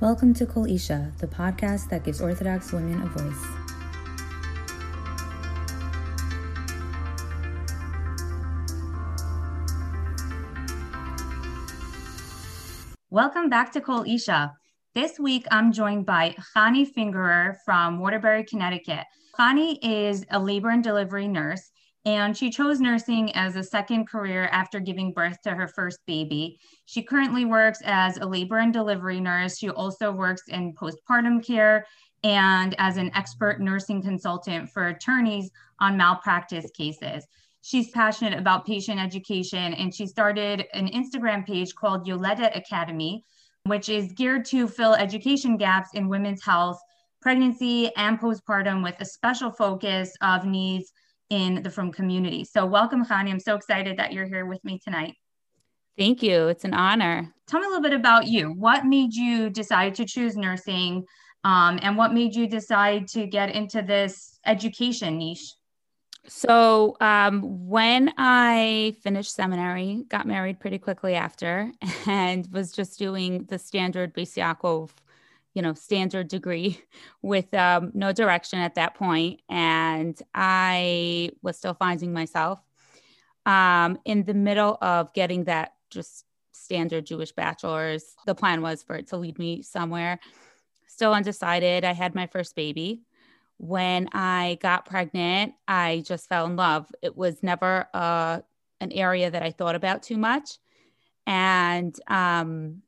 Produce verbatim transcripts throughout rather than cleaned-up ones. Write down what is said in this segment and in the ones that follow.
Welcome to Kol Isha, the podcast that gives Orthodox women a voice. Welcome back to Kol Isha. This week, I'm joined by Chanie Fingerer from Waterbury, Connecticut. Chanie is a labor and delivery nurse, and she chose nursing as a second career after giving birth to her first baby. She currently works as a labor and delivery nurse. She also works in postpartum care and as an expert nursing consultant for attorneys on malpractice cases. She's passionate about patient education, and she started an Instagram page called Yoledet Academy, which is geared to fill education gaps in women's health, pregnancy, and postpartum, with a special focus of needs in the F R M community. So welcome, Chanie. I'm so excited that you're here with me tonight. Thank you. It's an honor. Tell me a little bit about you. What made you decide to choose nursing, um, and what made you decide to get into this education niche? So um, when I finished seminary, got married pretty quickly after, and was just doing the standard Bisiaco, you know, standard degree with um, no direction at that point. And I was still finding myself um, in the middle of getting that just standard Jewish bachelor's. The plan was for it to lead me somewhere. Still undecided. I had my first baby. When I got pregnant, I just fell in love. It was never uh, an area that I thought about too much. And, um,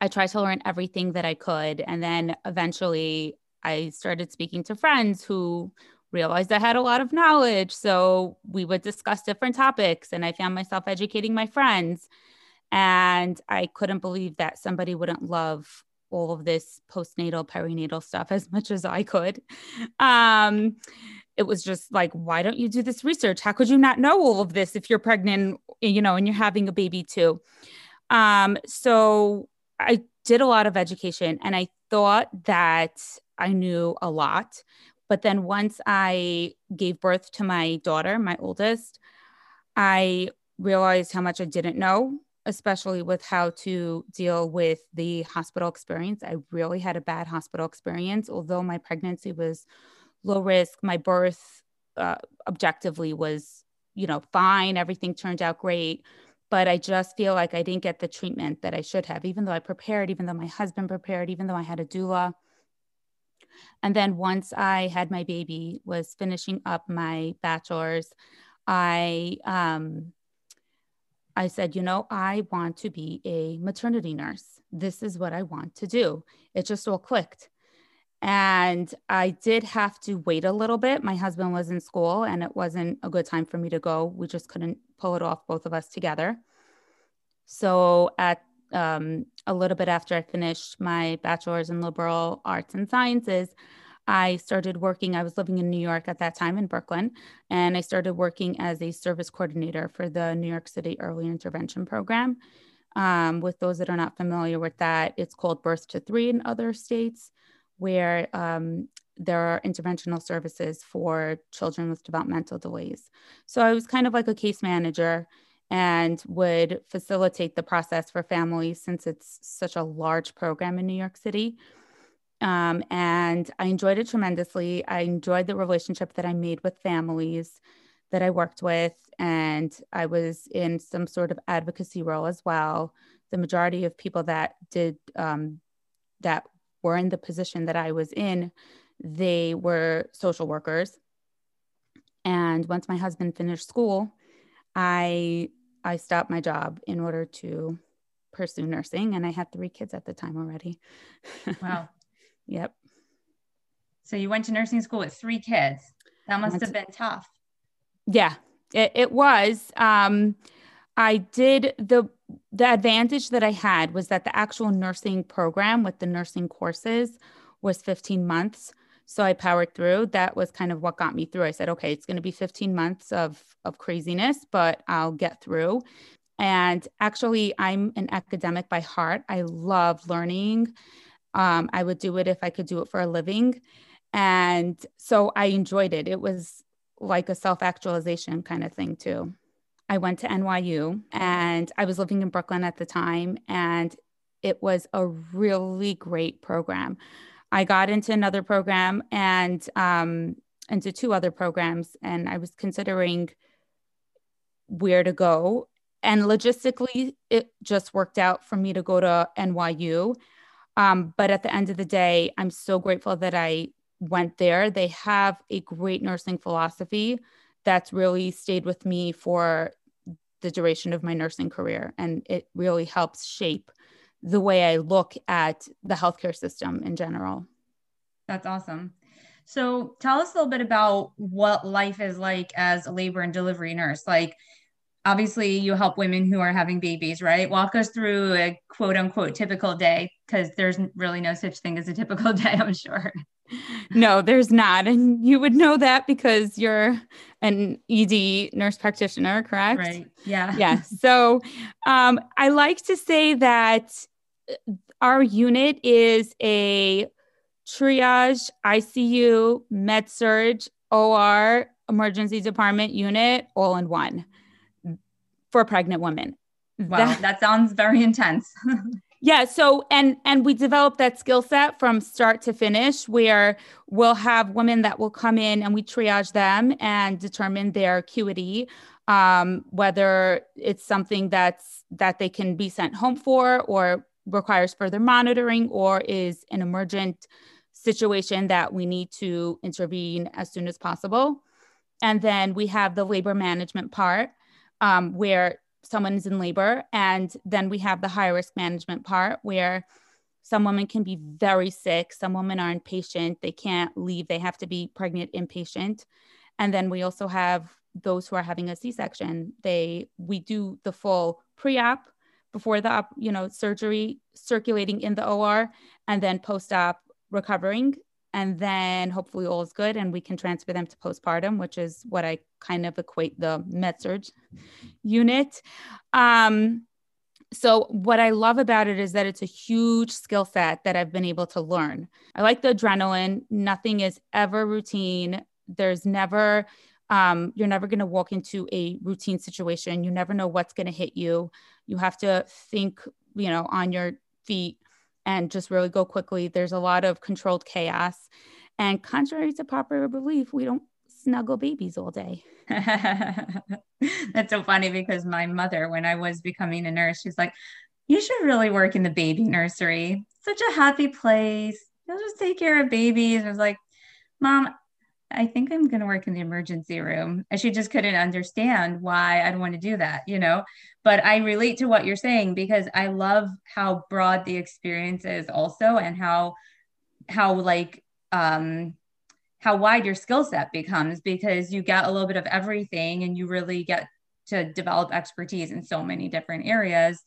I tried to learn everything that I could. And then eventually I started speaking to friends who realized I had a lot of knowledge. So we would discuss different topics, and I found myself educating my friends. And I couldn't believe that somebody wouldn't love all of this postnatal, perinatal stuff as much as I could. Um, it was just like, why don't you do this research? How could you not know all of this if you're pregnant, you know, and you're having a baby too? Um, so I did a lot of education, and I thought that I knew a lot. But then once I gave birth to my daughter, my oldest, I realized how much I didn't know, especially with how to deal with the hospital experience. I really had a bad hospital experience. Although my pregnancy was low risk, my birth uh, objectively was, you know, fine. Everything turned out great. But I just feel like I didn't get the treatment that I should have, even though I prepared, even though my husband prepared, even though I had a doula. And then once I had my baby, was finishing up my bachelor's, I um, I said, you know, I want to be a maternity nurse. This is what I want to do. It just all clicked. And I did have to wait a little bit. My husband was in school, and it wasn't a good time for me to go. We just couldn't pull it off, both of us together. So at um, a little bit after I finished my bachelor's in liberal arts and sciences, I started working. I was living in New York at that time, in Brooklyn, and I started working as a service coordinator for the New York City Early Intervention Program. Um, with those that are not familiar with that, it's called Birth to Three in other states, where um, there are interventional services for children with developmental delays. So I was kind of like a case manager, and would facilitate the process for families, since it's such a large program in New York City. Um, and I enjoyed it tremendously. I enjoyed the relationship that I made with families that I worked with, and I was in some sort of advocacy role as well. The majority of people that did um, that were in the position that I was in, they were social workers. And once my husband finished school, I I stopped my job in order to pursue nursing. And I had three kids at the time already. Wow. Yep. So you went to nursing school with three kids. That must have been tough. Yeah, it, it was. Um, I did the The advantage that I had was that the actual nursing program with the nursing courses was fifteen months. So I powered through. That was kind of what got me through. I said, okay, it's going to be fifteen months of, of craziness, but I'll get through. And actually, I'm an academic by heart. I love learning. Um, I would do it if I could do it for a living. And so I enjoyed it. It was like a self-actualization kind of thing too. I went to N Y U, and I was living in Brooklyn at the time, and it was a really great program. I got into another program and um, into two other programs, and I was considering where to go. And logistically, it just worked out for me to go to N Y U. Um, but at the end of the day, I'm so grateful that I went there. They have a great nursing philosophy that's really stayed with me for the duration of my nursing career. And it really helps shape the way I look at the healthcare system in general. That's awesome. So tell us a little bit about what life is like as a labor and delivery nurse. Like, obviously you help women who are having babies, right? Walk us through a quote unquote typical day, because there's really no such thing as a typical day, I'm sure. No, there's not. And you would know that because you're an E D nurse practitioner, correct? Right. Yeah. Yeah. So um, I like to say that our unit is a triage, I C U, med surg, O R, emergency department unit, all in one for pregnant women. Wow. That, that sounds very intense. Yeah. So, and, and we develop that skill set from start to finish, where we'll have women that will come in and we triage them and determine their acuity, um, whether it's something that's, that they can be sent home for or requires further monitoring, or is an emergent situation that we need to intervene as soon as possible. And then we have the labor management part, um, where someone is in labor. And then we have the high risk management part, where some women can be very sick. Some women are inpatient. They can't leave. They have to be pregnant inpatient. And then we also have those who are having a C-section. They, we do the full pre-op before the op, you know, surgery, circulating in the O R, and then post-op recovering. And then hopefully all is good and we can transfer them to postpartum, which is what I kind of equate the med-surg unit. Um, so what I love about it is that it's a huge skill set that I've been able to learn. I like the adrenaline. Nothing is ever routine. There's never, um, you're never going to walk into a routine situation. You never know what's going to hit you. You have to think, you know, on your feet and just really go quickly. There's a lot of controlled chaos. And contrary to popular belief, we don't snuggle babies all day. That's so funny, because my mother, when I was becoming a nurse, she's like, you should really work in the baby nursery. Such a happy place. You'll just take care of babies. And I was like, Mom, I think I'm going to work in the emergency room. And she just couldn't understand why I'd want to do that, you know, but I relate to what you're saying, because I love how broad the experience is also, and how, how like, um, how wide your skill set becomes, because you get a little bit of everything and you really get to develop expertise in so many different areas.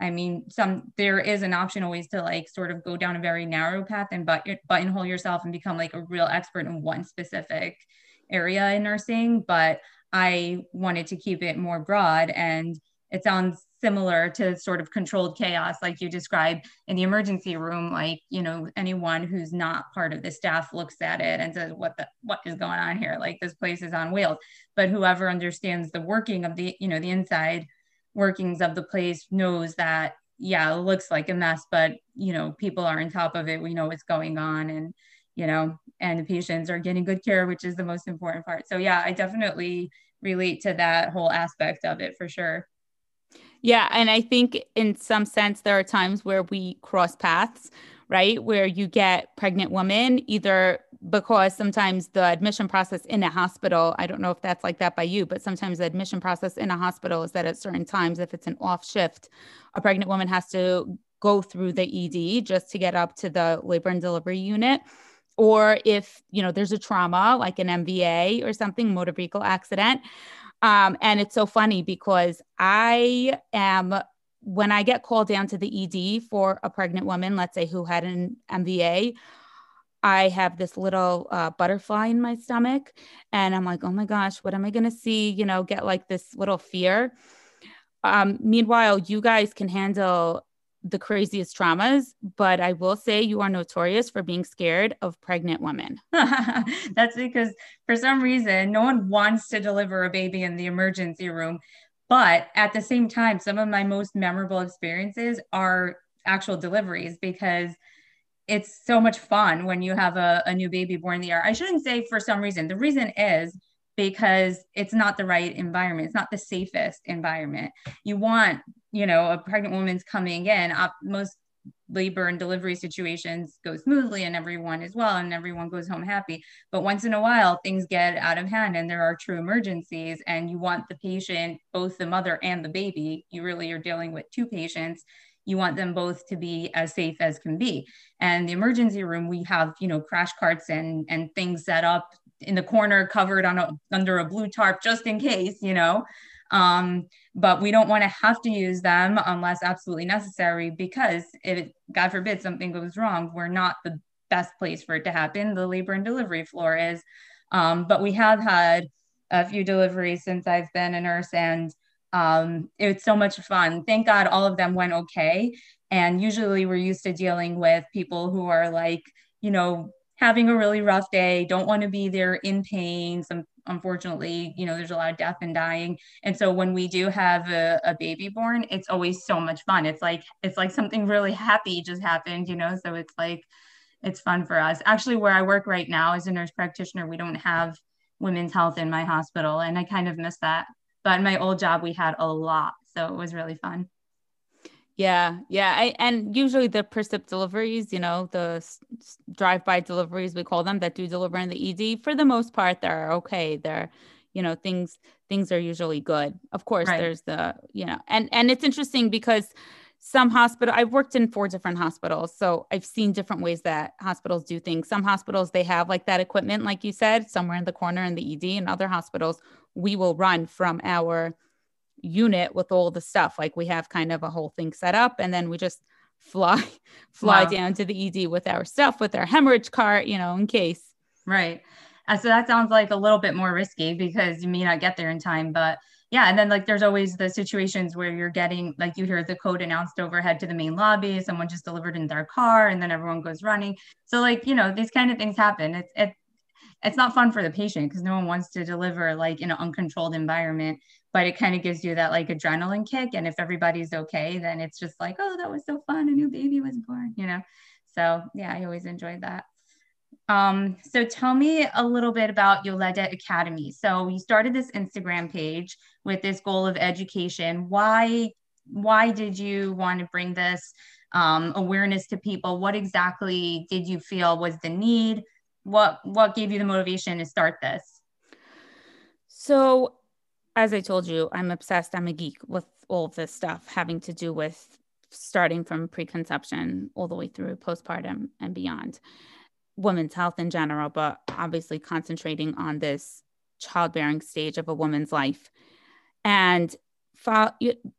I mean, some, there is an option always to like sort of go down a very narrow path and but, buttonhole yourself and become like a real expert in one specific area in nursing. But I wanted to keep it more broad, and it sounds similar to sort of controlled chaos, like you described in the emergency room. Like, you know, anyone who's not part of the staff looks at it and says, what the, what is going on here? Like, this place is on wheels. But whoever understands the working of the, you know, the inside workings of the place knows that, yeah, it looks like a mess, but, you know, people are on top of it. We know what's going on, and, you know, and the patients are getting good care, which is the most important part. So yeah, I definitely relate to that whole aspect of it for sure. Yeah. And I think in some sense, there are times where we cross paths, right? Where you get pregnant women, either because sometimes the admission process in a hospital, I don't know if that's like that by you, but sometimes the admission process in a hospital is that at certain times, if it's an off shift, a pregnant woman has to go through the E D just to get up to the labor and delivery unit. Or if, you know, there's a trauma like an M V A or something, motor vehicle accident. Um, and it's so funny because I am, when I get called down to the E D for a pregnant woman, let's say who had an M V A, I have this little uh, butterfly in my stomach, and I'm like, oh my gosh, what am I going to see? You know, get like this little fear. Um, meanwhile, you guys can handle the craziest traumas, but I will say you are notorious for being scared of pregnant women. That's because for some reason, no one wants to deliver a baby in the emergency room. But at the same time, some of my most memorable experiences are actual deliveries, because it's so much fun when you have a, a new baby born in the air. I shouldn't say for some reason. The reason is because it's not the right environment. It's not the safest environment. You want, you know, a pregnant woman's coming in. Most labor and delivery situations go smoothly and everyone is well and everyone goes home happy. But once in a while, things get out of hand and there are true emergencies, and you want the patient, both the mother and the baby, you really are dealing with two patients. You want them both to be as safe as can be. And the emergency room, we have, you know, crash carts and, and things set up in the corner, covered on a, under a blue tarp, just in case, you know, um, but we don't want to have to use them unless absolutely necessary, because if, God forbid, something goes wrong, we're not the best place for it to happen. The labor and delivery floor is, um, but we have had a few deliveries since I've been a nurse, and Um, it's so much fun. Thank God all of them went okay. And usually we're used to dealing with people who are like, you know, having a really rough day, don't want to be there, in pain. Some, unfortunately, you know, there's a lot of death and dying. And so when we do have a, a baby born, it's always so much fun. It's like, it's like something really happy just happened, you know? So it's like, it's fun for us. Actually, where I work right now as a nurse practitioner, we don't have women's health in my hospital. And I kind of miss that. But my old job, we had a lot. So it was really fun. Yeah. Yeah. I, and usually the precip deliveries, you know, the s- s- drive-by deliveries, we call them, that do deliver in the E D, for the most part, they're okay. They're, you know, things, things are usually good. Of course, right. There's the, you know, and, and it's interesting because some hospital, I've worked in four different hospitals. So I've seen different ways that hospitals do things. Some hospitals, they have like that equipment, like you said, somewhere in the corner in the E D, and other hospitals, we will run from our unit with all the stuff. Like we have kind of a whole thing set up, and then we just fly, fly wow. down to the E D with our stuff, with our hemorrhage cart, you know, in case. Right. Uh, so that sounds like a little bit more risky, because you may not get there in time, but yeah. And then like, there's always the situations where you're getting, like you hear the code announced overhead to the main lobby, someone just delivered in their car, and then everyone goes running. So like, you know, these kind of things happen. It's, it's, It's not fun for the patient, because no one wants to deliver like in an uncontrolled environment, but it kind of gives you that like adrenaline kick. And if everybody's okay, then it's just like, oh, that was so fun. A new baby was born, you know? So yeah, I always enjoyed that. Um, so tell me a little bit about Yoledet Academy. So you started this Instagram page with this goal of education. Why, why did you want to bring this um, awareness to people? What exactly did you feel was the need? What, what gave you the motivation to start this? So as I told you, I'm obsessed. I'm a geek with all of this stuff having to do with starting from preconception all the way through postpartum and beyond, women's health in general, but obviously concentrating on this childbearing stage of a woman's life. And for,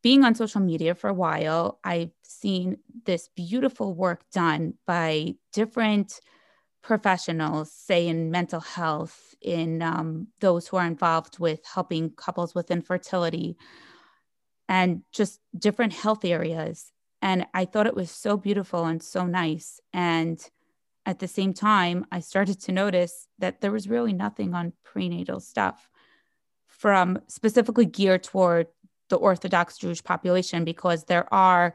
being on social media for a while, I've seen this beautiful work done by different professionals, say in mental health, in um, those who are involved with helping couples with infertility and just different health areas. And I thought it was so beautiful and so nice. And at the same time, I started to notice that there was really nothing on prenatal stuff, from specifically geared toward the Orthodox Jewish population, because there are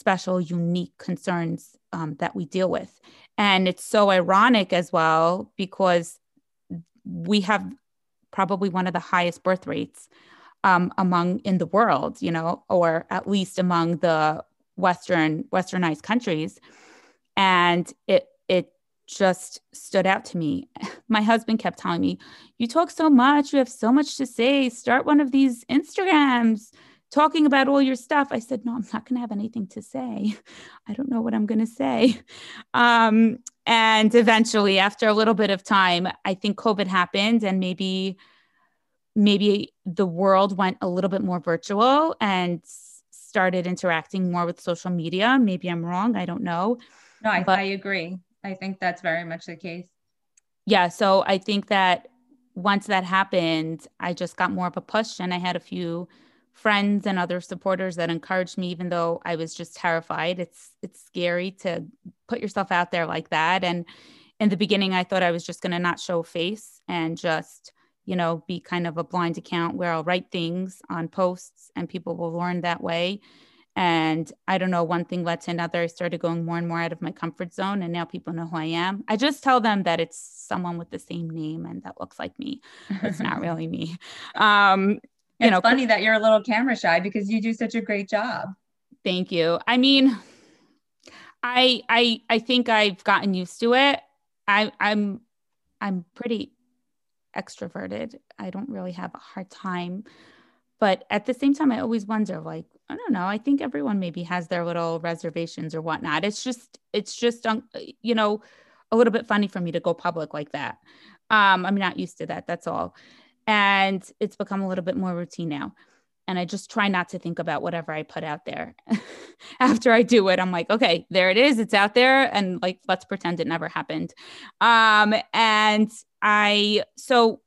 special, unique concerns um, that we deal with. And it's so ironic as well, because we have probably one of the highest birth rates um, among in the world, you know, or at least among the Western Westernized countries. And it, it just stood out to me. My husband kept telling me, you talk so much, you have so much to say, start one of these Instagrams talking about all your stuff. I said, no, I'm not going to have anything to say. I don't know what I'm going to say. Um, and eventually, after a little bit of time, I think COVID happened, and maybe, maybe the world went a little bit more virtual and started interacting more with social media. Maybe I'm wrong. I don't know. No, I, but, I agree. I think that's very much the case. Yeah. So I think that once that happened, I just got more of a push, and I had a few friends and other supporters that encouraged me, even though I was just terrified. It's, it's scary to put yourself out there like that. And in the beginning, I thought I was just going to not show face and just, you know, be kind of a blind account where I'll write things on posts and people will learn that way. And I don't know, one thing led to another. I started going more and more out of my comfort zone. And now people know who I am. I just tell them that it's someone with the same name and that looks like me. It's not really me. Um, you it's know, funny that you're a little camera shy because you do such a great job. Thank you. I mean, I, I, I think I've gotten used to it. I, I'm, I'm pretty extroverted. I don't really have a hard time, but at the same time, I always wonder, like, I don't know. I think everyone maybe has their little reservations or whatnot. It's just, it's just, you know, a little bit funny for me to go public like that. Um, I'm not used to that. That's all. And it's become a little bit more routine now. And I just try not to think about whatever I put out there. After I do it, I'm like, okay, there it is. It's out there. And like, let's pretend it never happened. Um, and I, so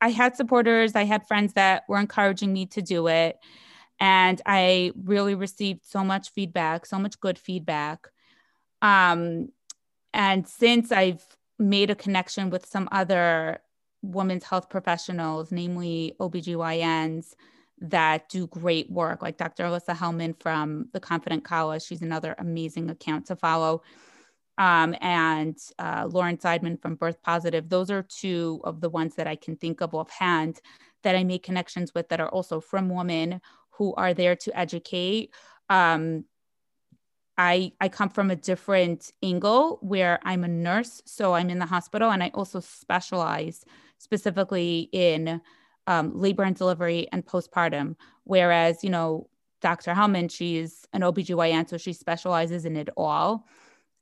I had supporters, I had friends that were encouraging me to do it. And I really received so much feedback, so much good feedback. Um, and since I've made a connection with some other women's health professionals, namely O B G Y Ns, that do great work, like Doctor Alyssa Hellman from the Confident College. She's another amazing account to follow. Um, and uh, Lauren Seidman from Birth Positive. Those are two of the ones that I can think of offhand that I make connections with that are also from women who are there to educate. Um, I, I come from a different angle where I'm a nurse, so I'm in the hospital, and I also specialize specifically in um, labor and delivery and postpartum. Whereas, you know, Doctor Hellman, she's an O B G Y N, so she specializes in it all.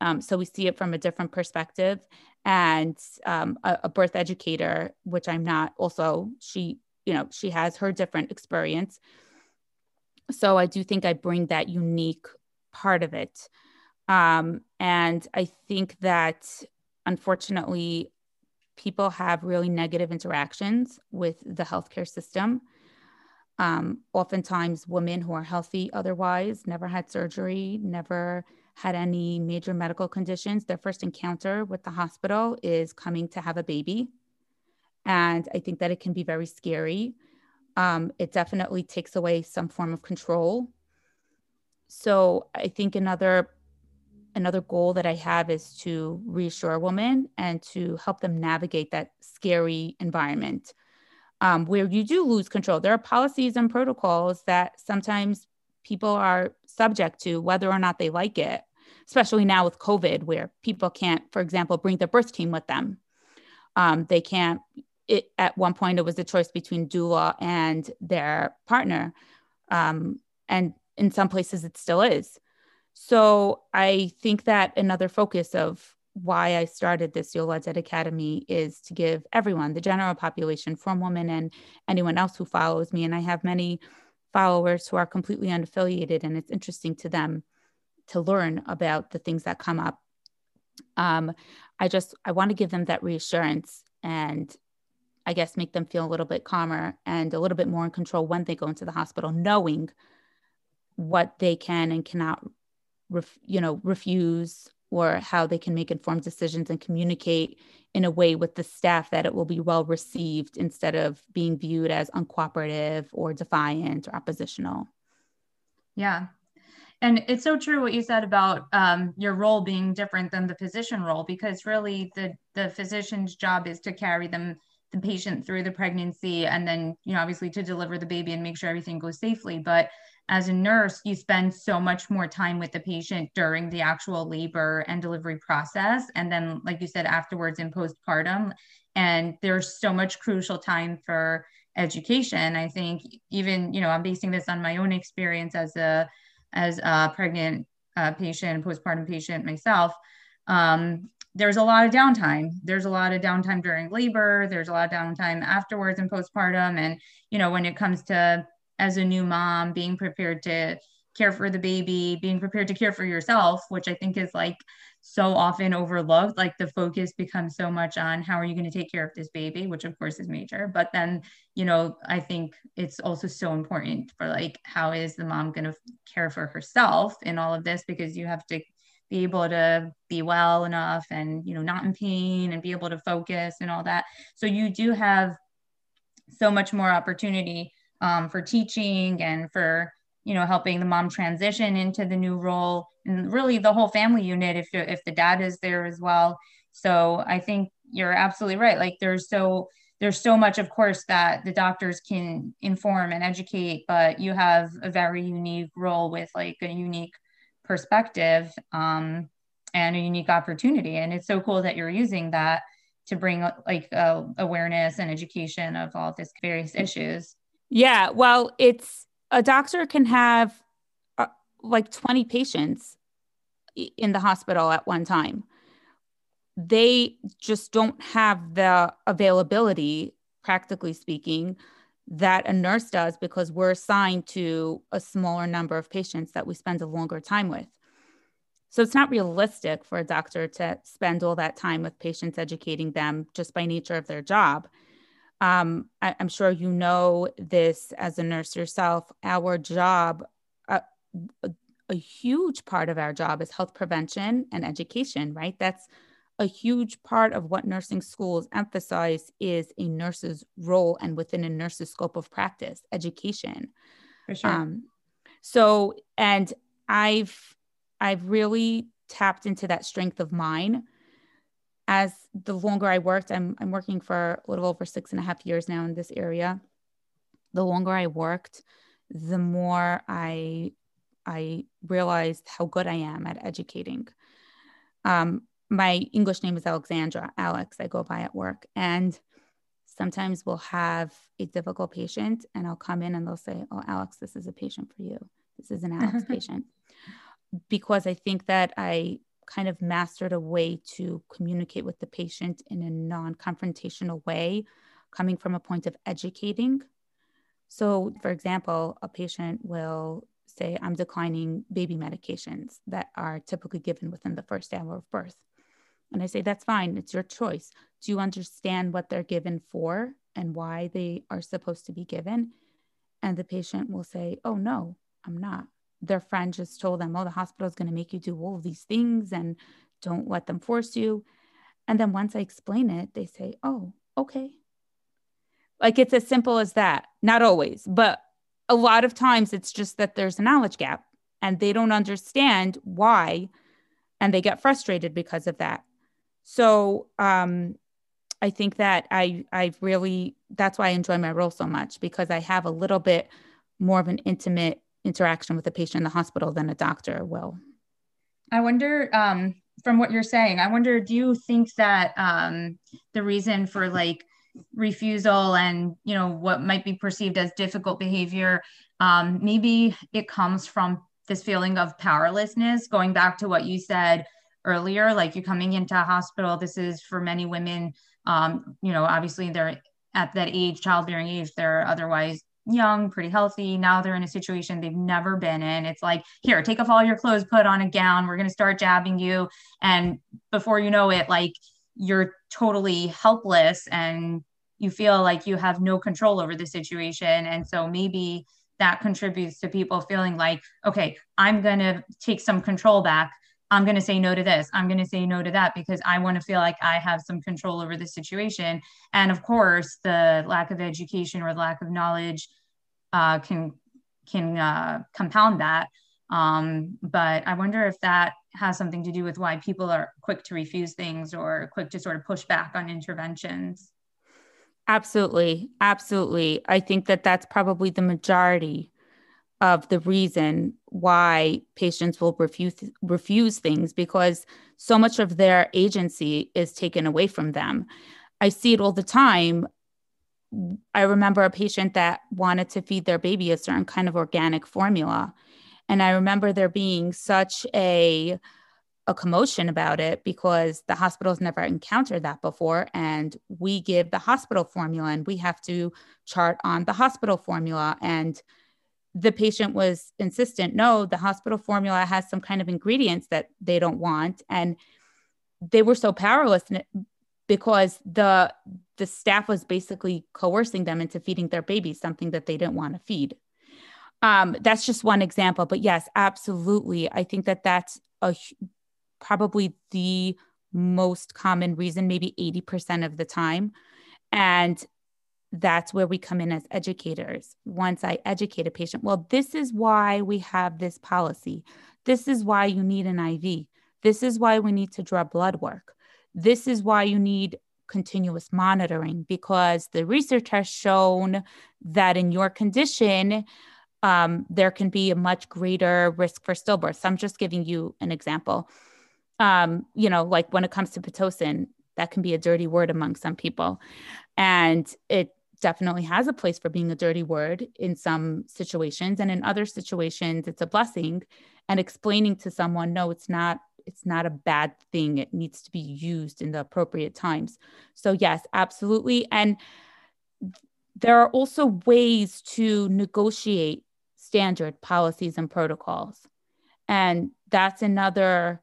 Um, so we see it from a different perspective. And um, a, a birth educator, which I'm not also, she, you know, she has her different experience. So I do think I bring that unique part of it. Um, and I think that, unfortunately, people have really negative interactions with the healthcare system. Um, oftentimes, women who are healthy otherwise, never had surgery, never had any major medical conditions, their first encounter with the hospital is coming to have a baby. And I think that it can be very scary. Um, it definitely takes away some form of control. So I think another another goal that I have is to reassure women and to help them navigate that scary environment um, where you do lose control. There are policies and protocols that sometimes people are subject to, whether or not they like it, especially now with COVID, where people can't, for example, bring their birth team with them. Um, they can't. It, at one point, it was a choice between doula and their partner. Um, and in some places it still is. So I think that another focus of why I started this Yoledet Academy is to give everyone, the general population, from women and anyone else who follows me. And I have many followers who are completely unaffiliated, and it's interesting to them to learn about the things that come up. Um, I just, I want to give them that reassurance and I guess make them feel a little bit calmer and a little bit more in control when they go into the hospital, knowing what they can and cannot, ref, you know, refuse, or how they can make informed decisions and communicate in a way with the staff that it will be well received instead of being viewed as uncooperative or defiant or oppositional. Yeah. And it's so true what you said about um, your role being different than the physician role, because really the, the physician's job is to carry them the patient through the pregnancy, and then, you know, obviously to deliver the baby and make sure everything goes safely. But as a nurse, you spend so much more time with the patient during the actual labor and delivery process. And then, like you said, afterwards in postpartum, and there's so much crucial time for education. I think even, you know, I'm basing this on my own experience as a, as a pregnant uh, patient, postpartum patient myself. Um, There's a lot of downtime. There's a lot of downtime during labor. There's a lot of downtime afterwards and postpartum. And, you know, when it comes to, as a new mom, being prepared to care for the baby, being prepared to care for yourself, which I think is like so often overlooked, like the focus becomes so much on how are you going to take care of this baby, which of course is major. But then, you know, I think it's also so important for like, how is the mom going to care for herself in all of this? Because you have to be able to be well enough and, you know, not in pain and be able to focus and all that. So you do have so much more opportunity um, for teaching and for you know, helping the mom transition into the new role, and really the whole family unit if you're, if the dad is there as well. So I think you're absolutely right. Like there's so there's so much, of course, that the doctors can inform and educate, but you have a very unique role with like a unique perspective um, and a unique opportunity. And it's so cool that you're using that to bring like uh, awareness and education of all these various issues. Yeah, well, it's a doctor can have uh, like twenty patients in the hospital at one time. They just don't have the availability, practically speaking, that a nurse does, because we're assigned to a smaller number of patients that we spend a longer time with. So it's not realistic for a doctor to spend all that time with patients, educating them just by nature of their job. Um, I, I'm sure you know this as a nurse yourself. Our job, uh, a huge part of our job is health prevention and education, right? That's a huge part of what nursing schools emphasize is a nurse's role and within a nurse's scope of practice, education. For sure. Um, so, and I've, I've really tapped into that strength of mine as the longer I worked. I'm, I'm working for a little over six and a half years now in this area. The longer I worked, the more I, I realized how good I am at educating. Um, My English name is Alexandra, Alex, I go by at work. And sometimes we'll have a difficult patient and I'll come in and they'll say, oh, Alex, this is a patient for you. This is an Alex patient. Because I think that I kind of mastered a way to communicate with the patient in a non-confrontational way, coming from a point of educating. So for example, a patient will say, I'm declining baby medications that are typically given within the first hour of birth. And I say, that's fine. It's your choice. Do you understand what they're given for and why they are supposed to be given? And the patient will say, oh, no, I'm not. Their friend just told them, oh, the hospital is going to make you do all of these things and don't let them force you. And then once I explain it, they say, oh, okay. Like it's as simple as that. Not always, but a lot of times it's just that there's a knowledge gap and they don't understand why, and they get frustrated because of that. So um, I think that I I really, that's why I enjoy my role so much, because I have a little bit more of an intimate interaction with the patient in the hospital than a doctor will. I wonder, um, from what you're saying, I wonder, do you think that um, the reason for like refusal and, you know, what might be perceived as difficult behavior, um, maybe it comes from this feeling of powerlessness, going back to what you said earlier, like you're coming into a hospital. This is for many women, um, you know, obviously they're at that age, childbearing age, they're otherwise young, pretty healthy. Now they're in a situation they've never been in. It's like, here, take off all your clothes, put on a gown. We're going to start jabbing you. And before you know it, like you're totally helpless and you feel like you have no control over the situation. And so maybe that contributes to people feeling like, okay, I'm going to take some control back. I'm going to say no to this. I'm going to say no to that, because I want to feel like I have some control over the situation. And of course, the lack of education or the lack of knowledge uh, can can uh, compound that. Um, but I wonder if that has something to do with why people are quick to refuse things or quick to sort of push back on interventions. Absolutely. Absolutely. I think that that's probably the majority of the reason why patients will refuse, refuse things, because so much of their agency is taken away from them. I see it all the time. I remember a patient that wanted to feed their baby a certain kind of organic formula. And I remember there being such a, a commotion about it, because the hospital's never encountered that before. And we give the hospital formula and we have to chart on the hospital formula. And the patient was insistent, no, the hospital formula has some kind of ingredients that they don't want. And they were so powerless because the, the staff was basically coercing them into feeding their baby something that they didn't want to feed. Um, that's just one example, but yes, absolutely. I think that that's a, probably the most common reason, maybe eighty percent of the time. And that's where we come in as educators. Once I educate a patient, well, this is why we have this policy. This is why you need an I V. This is why we need to draw blood work. This is why you need continuous monitoring, because the research has shown that in your condition, um, there can be a much greater risk for stillbirth. So I'm just giving you an example. Um, you know, like when it comes to Pitocin, that can be a dirty word among some people. And it definitely has a place for being a dirty word in some situations. And in other situations, it's a blessing. And explaining to someone, no, it's not, it's not a bad thing. It needs to be used in the appropriate times. So yes, absolutely. And there are also ways to negotiate standard policies and protocols. And that's another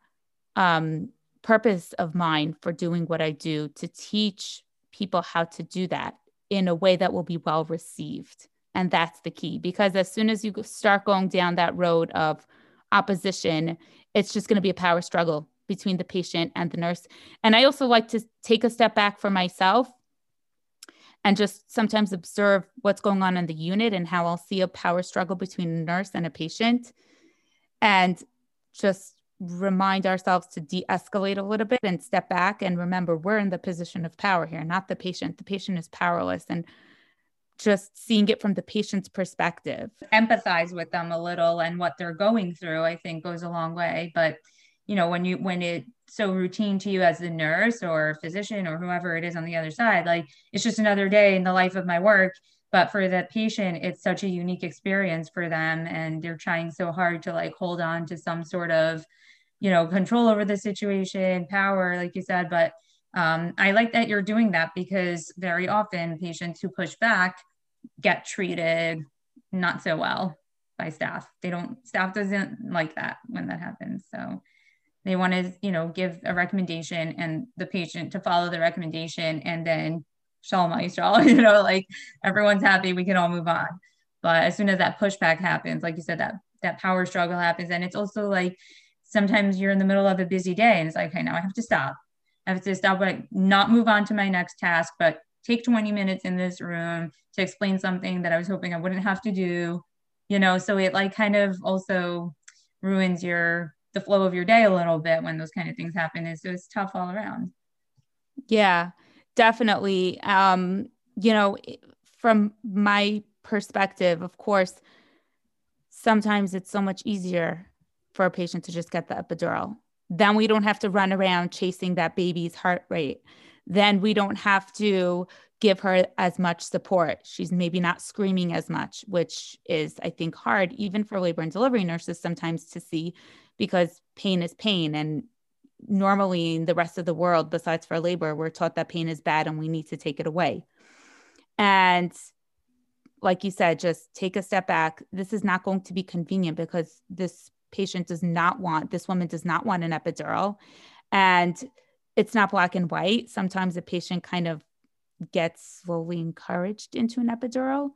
um, purpose of mine for doing what I do, to teach people how to do that in a way that will be well received. And that's the key, because as soon as you start going down that road of opposition, it's just going to be a power struggle between the patient and the nurse. And I also like to take a step back for myself and just sometimes observe what's going on in the unit and how I'll see a power struggle between a nurse and a patient, and just remind ourselves to de-escalate a little bit and step back and remember, we're in the position of power here, not the patient. The patient is powerless, and just seeing it from the patient's perspective. Empathize with them a little and what they're going through, I think, goes a long way. But, you know, when you, when it's so routine to you as the nurse or physician or whoever it is on the other side, like, it's just another day in the life of my work. But for that patient, it's such a unique experience for them. And they're trying so hard to like hold on to some sort of, you know, control over the situation, power, like you said. But um, I like that you're doing that, because very often patients who push back get treated not so well by staff. They don't, staff doesn't like that when that happens. So they want to, you know, give a recommendation and the patient to follow the recommendation, and then shalom Yisrael, you know, like everyone's happy, we can all move on. But as soon as that pushback happens, like you said, that, that power struggle happens. And it's also like, sometimes you're in the middle of a busy day and it's like, okay, now I have to stop. I have to stop, but not move on to my next task, but take twenty minutes in this room to explain something that I was hoping I wouldn't have to do, you know? So it like kind of also ruins your, the flow of your day a little bit when those kind of things happen. And so it's tough all around. Yeah, definitely. Um, you know, from my perspective, of course, sometimes it's so much easier for a patient to just get the epidural. Then we don't have to run around chasing that baby's heart rate. Then we don't have to give her as much support. She's maybe not screaming as much, which is, I think, hard even for labor and delivery nurses sometimes to see, because pain is pain. And normally in the rest of the world, besides for labor, we're taught that pain is bad and we need to take it away. And like you said, just take a step back. This is not going to be convenient, because this patient does not want, this woman does not want an epidural. And it's not black and white. Sometimes a patient kind of gets slowly encouraged into an epidural.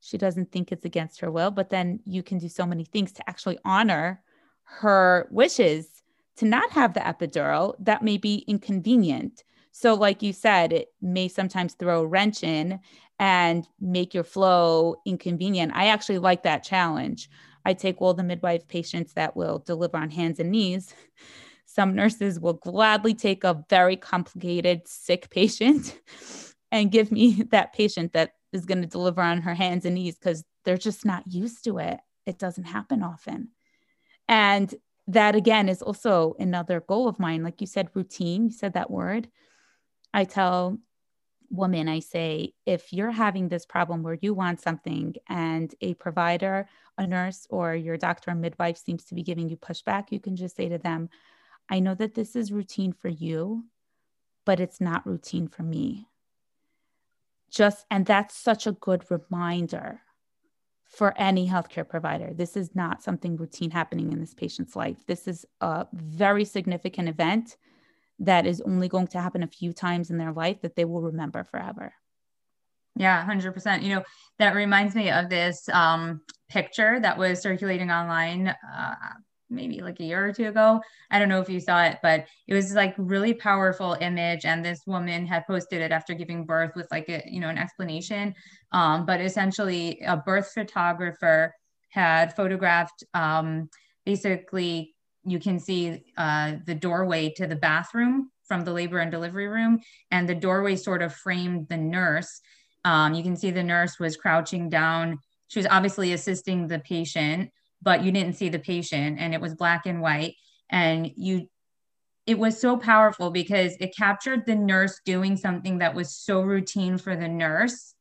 She doesn't think it's against her will, but then you can do so many things to actually honor her wishes to not have the epidural that may be inconvenient. So like you said, it may sometimes throw a wrench in and make your flow inconvenient. I actually like that challenge. I take all the midwife patients that will deliver on hands and knees. Some nurses will gladly take a very complicated, sick patient and give me that patient that is going to deliver on her hands and knees, because they're just not used to it. It doesn't happen often. And that, again, is also another goal of mine. Like you said, routine, you said that word. I tell women, I say, if you're having this problem where you want something and a provider, a nurse, or your doctor or midwife seems to be giving you pushback, you can just say to them, I know that this is routine for you, but it's not routine for me. Just, and that's such a good reminder for any healthcare provider. This is not something routine happening in this patient's life. This is a very significant event that is only going to happen a few times in their life that they will remember forever. Yeah, one hundred percent. You know, that reminds me of this um, picture that was circulating online uh, maybe like a year or two ago. I don't know if you saw it, but it was like really powerful image. And this woman had posted it after giving birth with like a, you know, an explanation. Um, but essentially a birth photographer had photographed, um, basically you can see, uh, the doorway to the bathroom from the labor and delivery room, and the doorway sort of framed the nurse. Um, you can see the nurse was crouching down. She was obviously assisting the patient, but you didn't see the patient, and it was black and white. And you, it was so powerful because it captured the nurse doing something that was so routine for the nurse,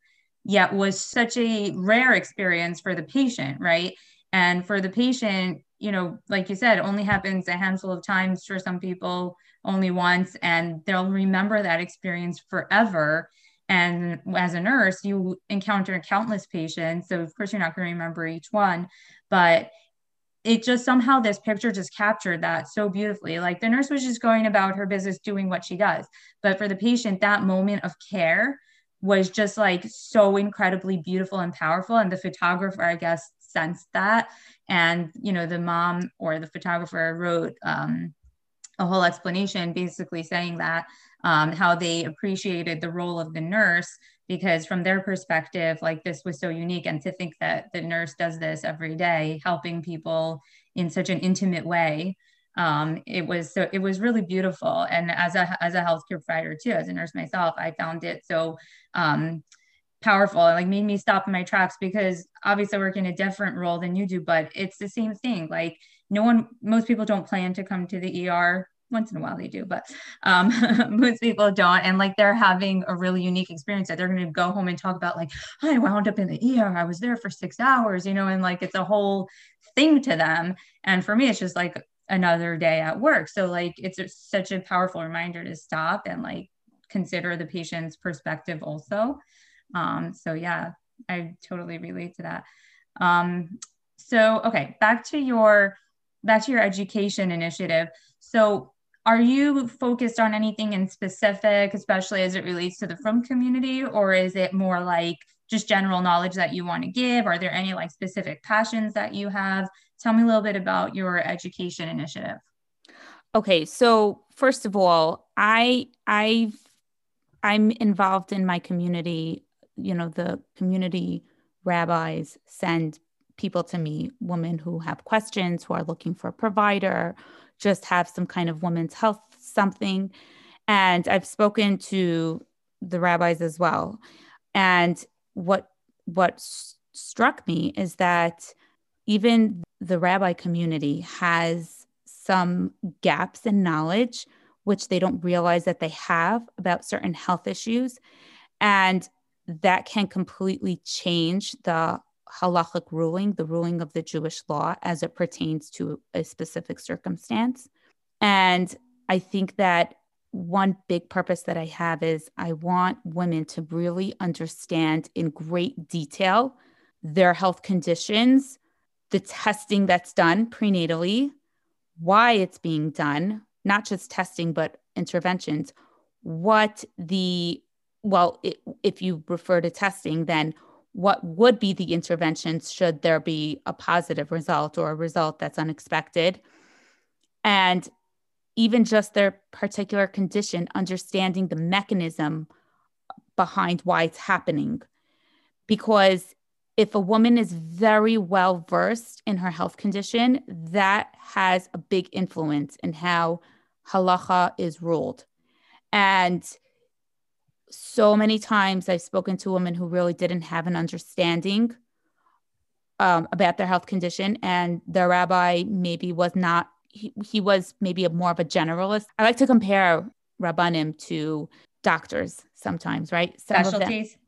yet was such a rare experience for the patient, right? And for the patient, you know, like you said, it only happens a handful of times for some people, only once, and they'll remember that experience forever. And as a nurse, you encounter countless patients. So of course you're not going to remember each one, but it just somehow this picture just captured that so beautifully. Like the nurse was just going about her business doing what she does. But for the patient, that moment of care was just like so incredibly beautiful and powerful. And the photographer, I guess, sensed that. And, you know, the mom or the photographer wrote um, a whole explanation basically saying that Um, how they appreciated the role of the nurse, because from their perspective, like this was so unique. And to think that the nurse does this every day, helping people in such an intimate way, um, it was so it was really beautiful. And as a as a healthcare provider too, as a nurse myself, I found it so um, powerful. It like made me stop in my tracks, because obviously I work in a different role than you do, but it's the same thing. Like no one, most people don't plan to come to the E R. Once in a while they do, but um, most people don't. And like, they're having a really unique experience that they're going to go home and talk about, like, I wound up in the E R. I was there for six hours, you know, and like, it's a whole thing to them. And for me, it's just like another day at work. So like, it's such a powerful reminder to stop and like, consider the patient's perspective also. Um, so yeah, I totally relate to that. Um, so, okay. Back to your, back to your education initiative. So are you focused on anything in specific, especially as it relates to the F R M community, or is it more like just general knowledge that you want to give? Are there any like specific passions that you have? Tell me a little bit about your education initiative. Okay. So first of all, I, I've, I'm involved in my community. You know, the community rabbis send people to me, women who have questions, who are looking for a provider, just have some kind of women's health something. And I've spoken to the rabbis as well. And what what s- struck me is that even the rabbi community has some gaps in knowledge, which they don't realize that they have about certain health issues. And that can completely change the halachic ruling, the ruling of the Jewish law as it pertains to a specific circumstance. And I think that one big purpose that I have is I want women to really understand in great detail their health conditions, the testing that's done prenatally, why it's being done, not just testing, but interventions, what the, well, it, if you refer to testing, then what would be the interventions should there be a positive result or a result that's unexpected, and even just their particular condition, understanding the mechanism behind why it's happening. Because if a woman is very well versed in her health condition, that has a big influence in how halacha is ruled. And so many times I've spoken to women who really didn't have an understanding um, about their health condition, and their rabbi maybe was not, he, he was maybe a, more of a generalist. I like to compare rabbanim to doctors sometimes, right? Some specialties. Of them,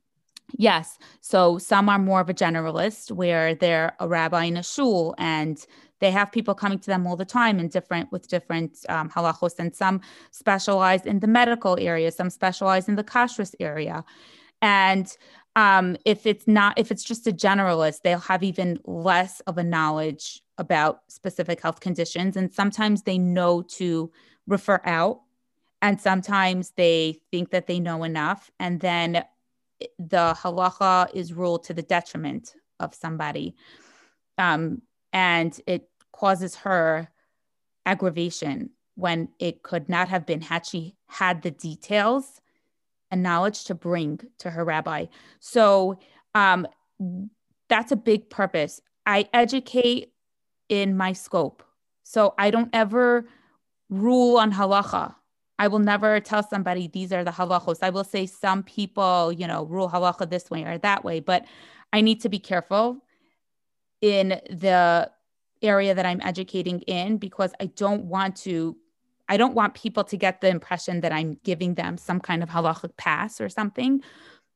yes. So some are more of a generalist where they're a rabbi in a shul and they have people coming to them all the time in different with different um, halachos, and some specialize in the medical area, some specialize in the kashrus area. And um, if it's not, if it's just a generalist, they'll have even less of a knowledge about specific health conditions. And sometimes they know to refer out, and sometimes they think that they know enough, and then the halacha is ruled to the detriment of somebody. Um, And it causes her aggravation when it could not have been had she had the details and knowledge to bring to her rabbi. So um, that's a big purpose. I educate in my scope. So I don't ever rule on halacha. I will never tell somebody these are the halachos. I will say some people, you know, rule halacha this way or that way, but I need to be careful in the area that I'm educating in, because I don't want to, I don't want people to get the impression that I'm giving them some kind of halachic pass or something.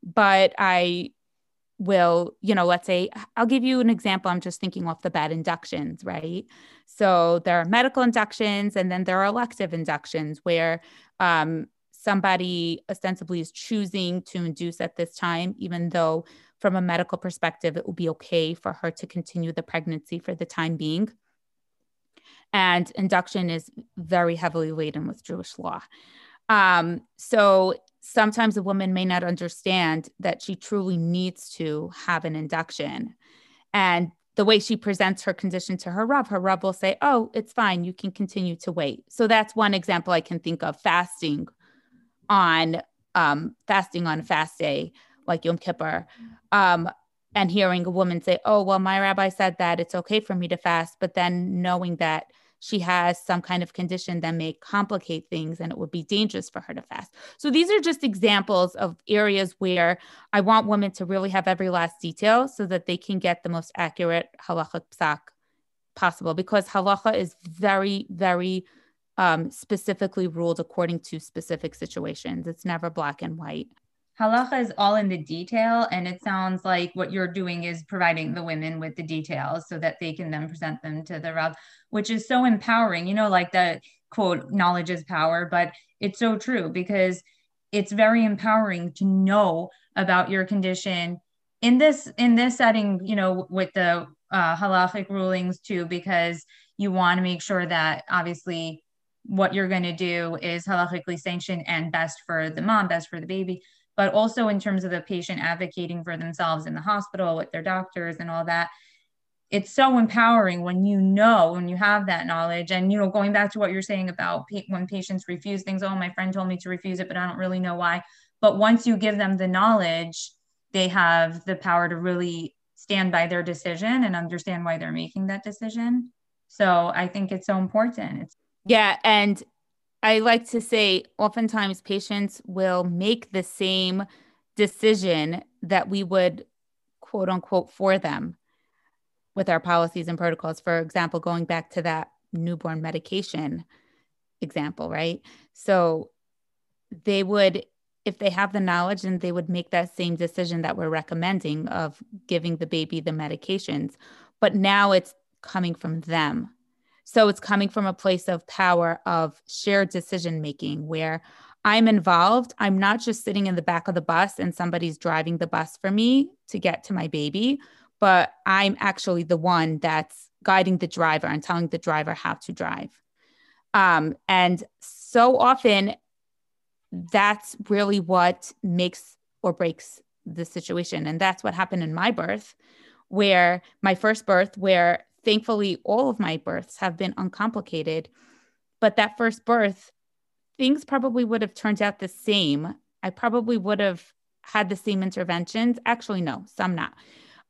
But I will, you know, let's say, I'll give you an example. I'm just thinking off the bat, inductions, right? So there are medical inductions, and then there are elective inductions where um, somebody ostensibly is choosing to induce at this time, even though from a medical perspective, it will be okay for her to continue the pregnancy for the time being. And induction is very heavily laden with Jewish law. Um, so sometimes a woman may not understand that she truly needs to have an induction. And the way she presents her condition to her Rav, her Rav will say, oh, it's fine, you can continue to wait. So that's one example I can think of. Fasting on um, fasting on a fast day, like Yom Kippur, um, and hearing a woman say, oh, well, my rabbi said that it's okay for me to fast, but then knowing that she has some kind of condition that may complicate things and it would be dangerous for her to fast. So these are just examples of areas where I want women to really have every last detail so that they can get the most accurate halachic psak possible, because halacha is very, very um, specifically ruled according to specific situations. It's never black and white. Halacha is all in the detail, and it sounds like what you're doing is providing the women with the details so that they can then present them to the Rav, which is so empowering, you know, like the quote, knowledge is power, but it's so true, because it's very empowering to know about your condition in this, in this setting, you know, with the uh, halachic rulings too, because you want to make sure that obviously what you're going to do is halachically sanctioned and best for the mom, best for the baby, but also in terms of the patient advocating for themselves in the hospital with their doctors and all that. It's so empowering when you know, when you have that knowledge. And, you know, going back to what you're saying about pa- when patients refuse things, oh, my friend told me to refuse it, but I don't really know why. But once you give them the knowledge, they have the power to really stand by their decision and understand why they're making that decision. So I think it's so important. It's- yeah. And I like to say, oftentimes patients will make the same decision that we would, quote unquote, for them with our policies and protocols. For example, going back to that newborn medication example, right? So they would, if they have the knowledge, and they would make that same decision that we're recommending of giving the baby the medications, but now it's coming from them. So it's coming from a place of power, of shared decision-making, where I'm involved. I'm not just sitting in the back of the bus and somebody's driving the bus for me to get to my baby, but I'm actually the one that's guiding the driver and telling the driver how to drive. Um, and so often that's really what makes or breaks the situation. And that's what happened in my birth, where my first birth, where thankfully, all of my births have been uncomplicated, but that first birth, things probably would have turned out the same. I probably would have had the same interventions. Actually, no, some not.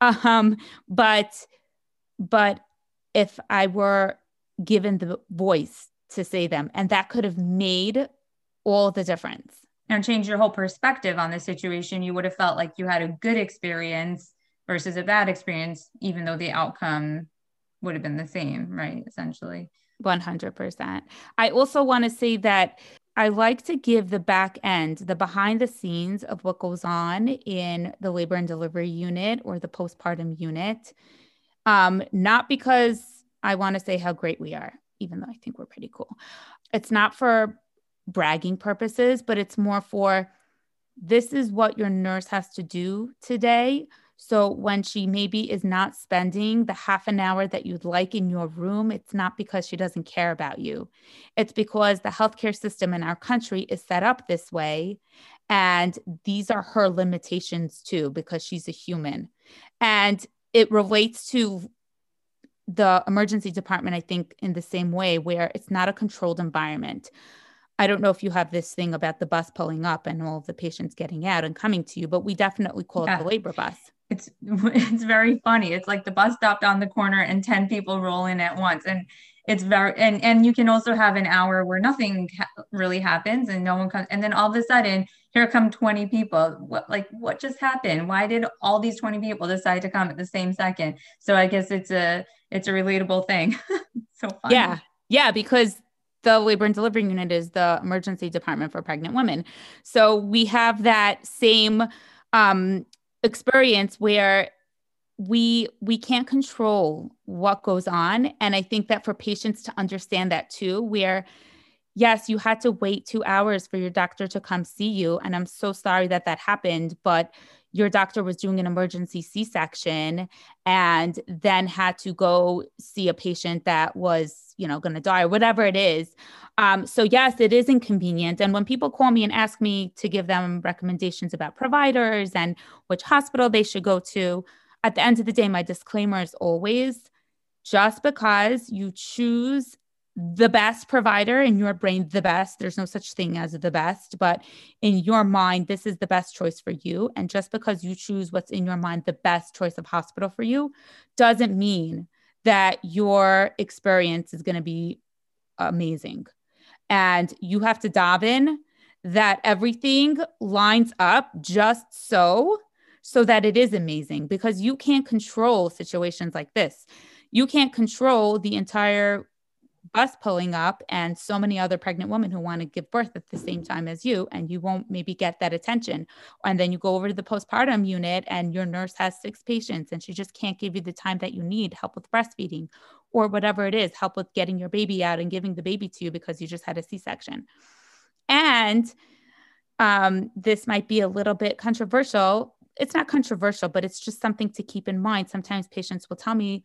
Um, but, but if I were given the voice to say them, and that could have made all the difference. And change your whole perspective on the situation. You would have felt like you had a good experience versus a bad experience, even though the outcome would have been the same, right? Essentially. one hundred percent. I also want to say that I like to give the back end, the behind the scenes of what goes on in the labor and delivery unit or the postpartum unit. Um, not because I want to say how great we are, even though I think we're pretty cool. It's not for bragging purposes, but it's more for, this is what your nurse has to do today. So when she maybe is not spending the half an hour that you'd like in your room, it's not because she doesn't care about you. It's because the healthcare system in our country is set up this way. And these are her limitations too, because she's a human. And it relates to the emergency department, I think, in the same way, where it's not a controlled environment. I don't know if you have this thing about the bus pulling up and all of the patients getting out and coming to you, but we definitely call yeah. it the labor bus. It's it's very funny. It's like the bus stopped on the corner and ten people roll in at once. And it's very, and, and you can also have an hour where nothing ha- really happens and no one comes. And then all of a sudden, here come twenty people. What, like, what just happened? Why did all these twenty people decide to come at the same second? So I guess it's a, it's a relatable thing. So funny. Yeah. Yeah. Because the Labor and Delivery Unit is the emergency department for pregnant women. So we have that same, um, experience where we we can't control what goes on. And I think that for patients to understand that too, where yes, you had to wait two hours for your doctor to come see you. And I'm so sorry that that happened, but your doctor was doing an emergency C-section and then had to go see a patient that was, you know, going to die or whatever it is. Um, so yes, it is inconvenient. And when people call me and ask me to give them recommendations about providers and which hospital they should go to, at the end of the day, my disclaimer is always, just because you choose the best provider in your brain, the best, there's no such thing as the best, but in your mind, this is the best choice for you. And just because you choose what's in your mind, the best choice of hospital for you, doesn't mean that your experience is going to be amazing. And you have to dive in that everything lines up just so so that it is amazing, because you can't control situations like this. You can't control the entire bus pulling up and so many other pregnant women who want to give birth at the same time as you, and you won't maybe get that attention. And then you go over to the postpartum unit and your nurse has six patients and she just can't give you the time that you need, help with breastfeeding or whatever it is, help with getting your baby out and giving the baby to you because you just had a C-section. And um, this might be a little bit controversial. It's not controversial, but it's just something to keep in mind. Sometimes patients will tell me,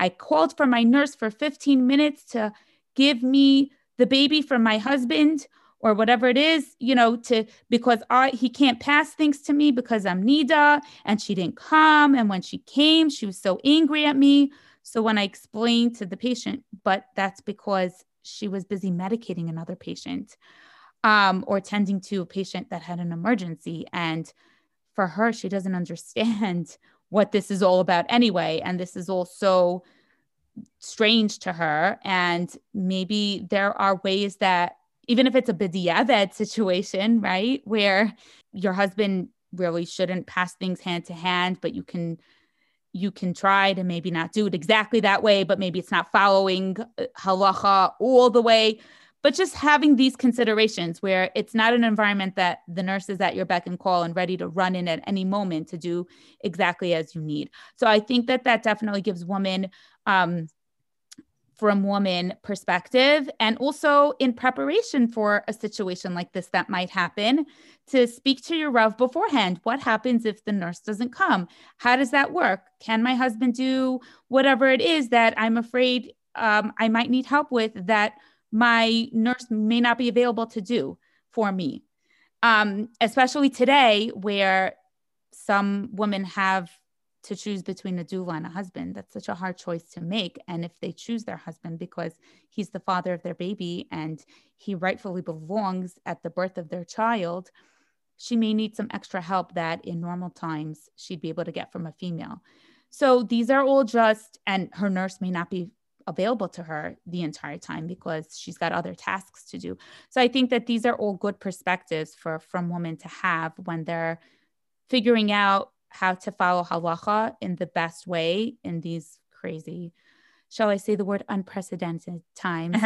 I called for my nurse for fifteen minutes to give me the baby from my husband or whatever it is, you know, to, because I, he can't pass things to me because I'm nidah and she didn't come. And when she came, she was so angry at me. So when I explained to the patient, but that's because she was busy medicating another patient um, or tending to a patient that had an emergency. And for her, she doesn't understand what this is all about anyway. And this is also strange to her. And maybe there are ways that, even if it's a b'diavad situation, right, where your husband really shouldn't pass things hand to hand, but you can, you can try to maybe not do it exactly that way, but maybe it's not following halacha all the way. But just having these considerations where it's not an environment that the nurse is at your beck and call and ready to run in at any moment to do exactly as you need. So I think that that definitely gives women, um, from woman perspective, and also in preparation for a situation like this that might happen, to speak to your Rav beforehand. What happens if the nurse doesn't come? How does that work? Can my husband do whatever it is that I'm afraid um, I might need help with that my nurse may not be available to do for me, um, especially today where some women have to choose between a doula and a husband. That's such a hard choice to make. And if they choose their husband because he's the father of their baby and he rightfully belongs at the birth of their child, she may need some extra help that in normal times she'd be able to get from a female. So these are all just, and her nurse may not be available to her the entire time because she's got other tasks to do. So I think that these are all good perspectives for from women to have when they're figuring out how to follow halacha in the best way in these crazy, shall I say the word unprecedented times?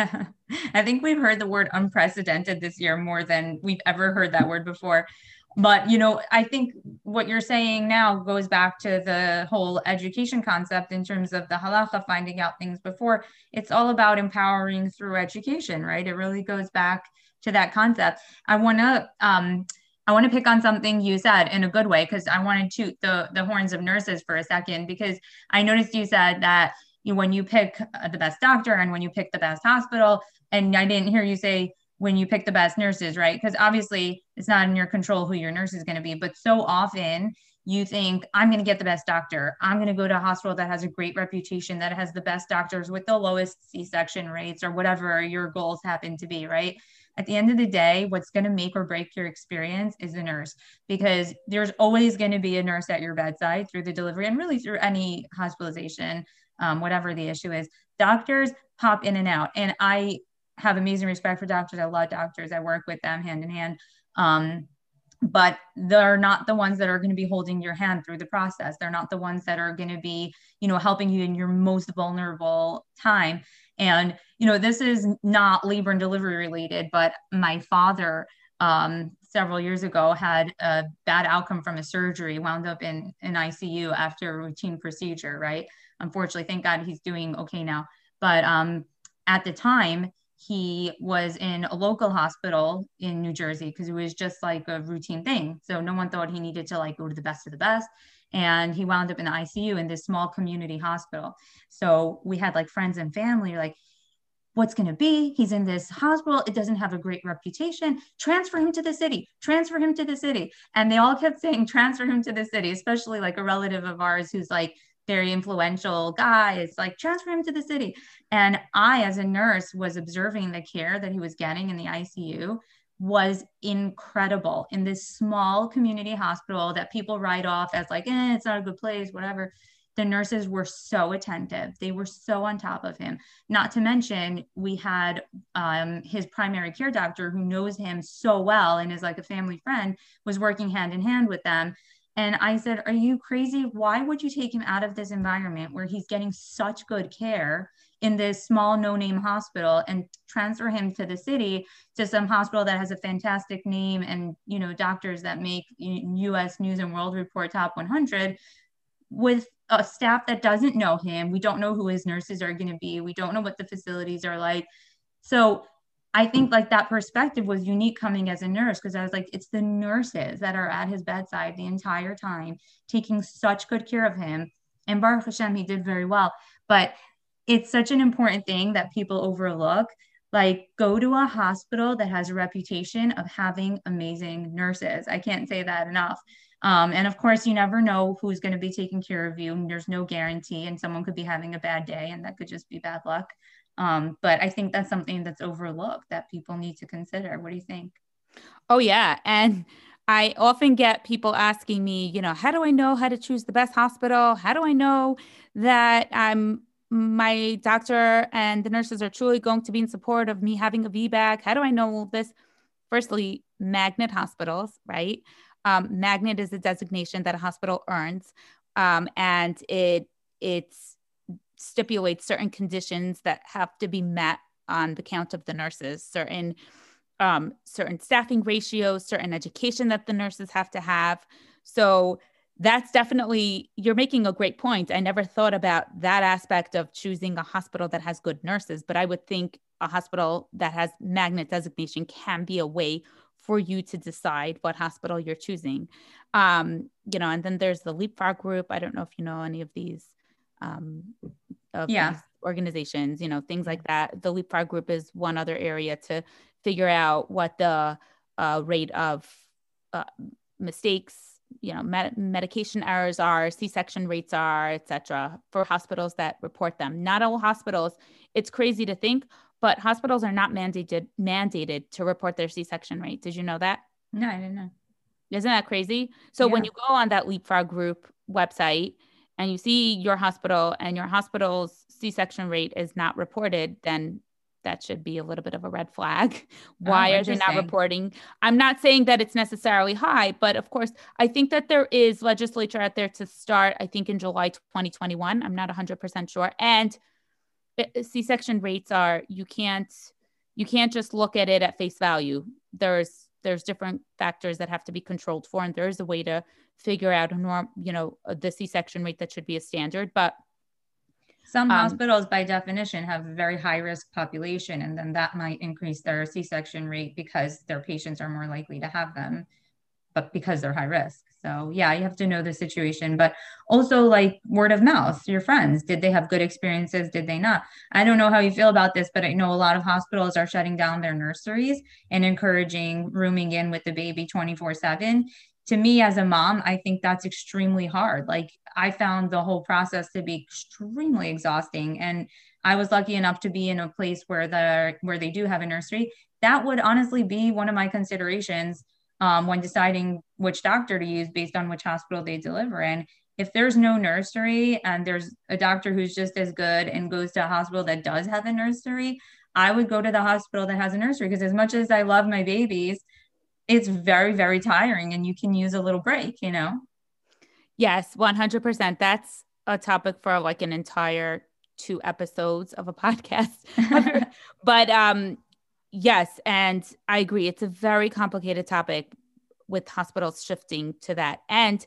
I think we've heard the word unprecedented this year more than we've ever heard that word before. But, you know, I think what you're saying now goes back to the whole education concept in terms of the halacha, finding out things before. It's all about empowering through education, right? It really goes back to that concept. I want to um, I want to pick on something you said in a good way, because I want to toot the, the horns of nurses for a second, because I noticed you said that you, when you pick the best doctor and when you pick the best hospital, and I didn't hear you say when you pick the best nurses, right? Because obviously it's not in your control who your nurse is going to be, but so often you think, I'm going to get the best doctor. I'm going to go to a hospital that has a great reputation, that has the best doctors with the lowest C-section rates, or whatever your goals happen to be, right? At the end of the day, what's going to make or break your experience is a nurse, because there's always going to be a nurse at your bedside through the delivery and really through any hospitalization, um, whatever the issue is. Doctors pop in and out. And I have amazing respect for doctors. I love doctors. I work with them hand in hand. Um, but they're not the ones that are going to be holding your hand through the process. They're not the ones that are going to be, you know, helping you in your most vulnerable time. And, you know, this is not labor and delivery related, but my father, um, several years ago had a bad outcome from a surgery, wound up in an I C U after a routine procedure, right? Unfortunately, thank God he's doing okay now. But, um, at the time, he was in a local hospital in New Jersey because it was just like a routine thing. So no one thought he needed to like go to the best of the best. And he wound up in the I C U in this small community hospital. So we had like friends and family like, what's going to be? He's in this hospital. It doesn't have a great reputation. Transfer him to the city, transfer him to the city. And they all kept saying, transfer him to the city, especially like a relative of ours who's like very influential guy. It's like, transfer him to the city. And I, as a nurse, was observing the care that he was getting in the I C U was incredible in this small community hospital that people write off as like, eh, it's not a good place, whatever. The nurses were so attentive. They were so on top of him. Not to mention, we had um, his primary care doctor who knows him so well and is like a family friend, was working hand in hand with them. And I said, are you crazy? Why would you take him out of this environment where he's getting such good care in this small no-name hospital and transfer him to the city to some hospital that has a fantastic name and, you know, doctors that make U S News and World Report top one hundred with a staff that doesn't know him? We don't know who his nurses are going to be. We don't know what the facilities are like. So I think like that perspective was unique coming as a nurse, because I was like, it's the nurses that are at his bedside the entire time, taking such good care of him. And Baruch Hashem, he did very well. But it's such an important thing that people overlook. Like, go to a hospital that has a reputation of having amazing nurses. I can't say that enough. Um, and of course, you never know who's going to be taking care of you. There's no guarantee, and someone could be having a bad day, and that could just be bad luck. Um, but I think that's something that's overlooked that people need to consider. What do you think? Oh, yeah. And I often get people asking me, you know, how do I know how to choose the best hospital? How do I know that I'm my doctor and the nurses are truly going to be in support of me having a V BAC? How do I know all this? Firstly, Magnet hospitals, right? Um, Magnet is a designation that a hospital earns, um, and it it's stipulates certain conditions that have to be met on the count of the nurses, certain um, certain staffing ratios, certain education that the nurses have to have. So that's definitely, you're making a great point. I never thought about that aspect of choosing a hospital that has good nurses, but I would think a hospital that has Magnet designation can be a way for you to decide what hospital you're choosing. Um, you know, and then there's the Leapfrog Group. I don't know if you know any of these um, of yeah. these organizations, you know, things like that. The Leapfrog Group is one other area to figure out what the uh, rate of uh, mistakes, you know, med- medication errors are, C-section rates are, et cetera, for hospitals that report them. Not all hospitals, it's crazy to think, but hospitals are not mandated mandated to report their C-section rate. Did you know that? No, I didn't know. Isn't that crazy? So yeah. When you go on that Leapfrog Group website and you see your hospital and your hospital's C-section rate is not reported, then that should be a little bit of a red flag. Why oh, are they not reporting? I'm not saying that it's necessarily high, but of course, I think that there is legislature out there to start, I think in July twenty twenty-one, I'm not one hundred percent sure. And C-section rates are, you can't, you can't just look at it at face value. There's, there's different factors that have to be controlled for, and there is a way to figure out a norm, you know, the C-section rate that should be a standard, but some um, hospitals by definition have a very high risk population, and then that might increase their C-section rate because their patients are more likely to have them, but because they're high risk. So yeah, you have to know the situation, but also like word of mouth, your friends, did they have good experiences? Did they not? I don't know how you feel about this, but I know a lot of hospitals are shutting down their nurseries and encouraging rooming in with the baby twenty-four seven to me as a mom, I think that's extremely hard. Like, I found the whole process to be extremely exhausting. And I was lucky enough to be in a place where the, where they do have a nursery. That would honestly be one of my considerations um, when deciding which doctor to use based on which hospital they deliver in. If there's no nursery and there's a doctor who's just as good and goes to a hospital that does have a nursery, I would go to the hospital that has a nursery, because as much as I love my babies, it's very, very tiring and you can use a little break, you know? Yes, one hundred percent. That's a topic for like an entire two episodes of a podcast. But um, yes, and I agree. It's a very complicated topic with hospitals shifting to that. And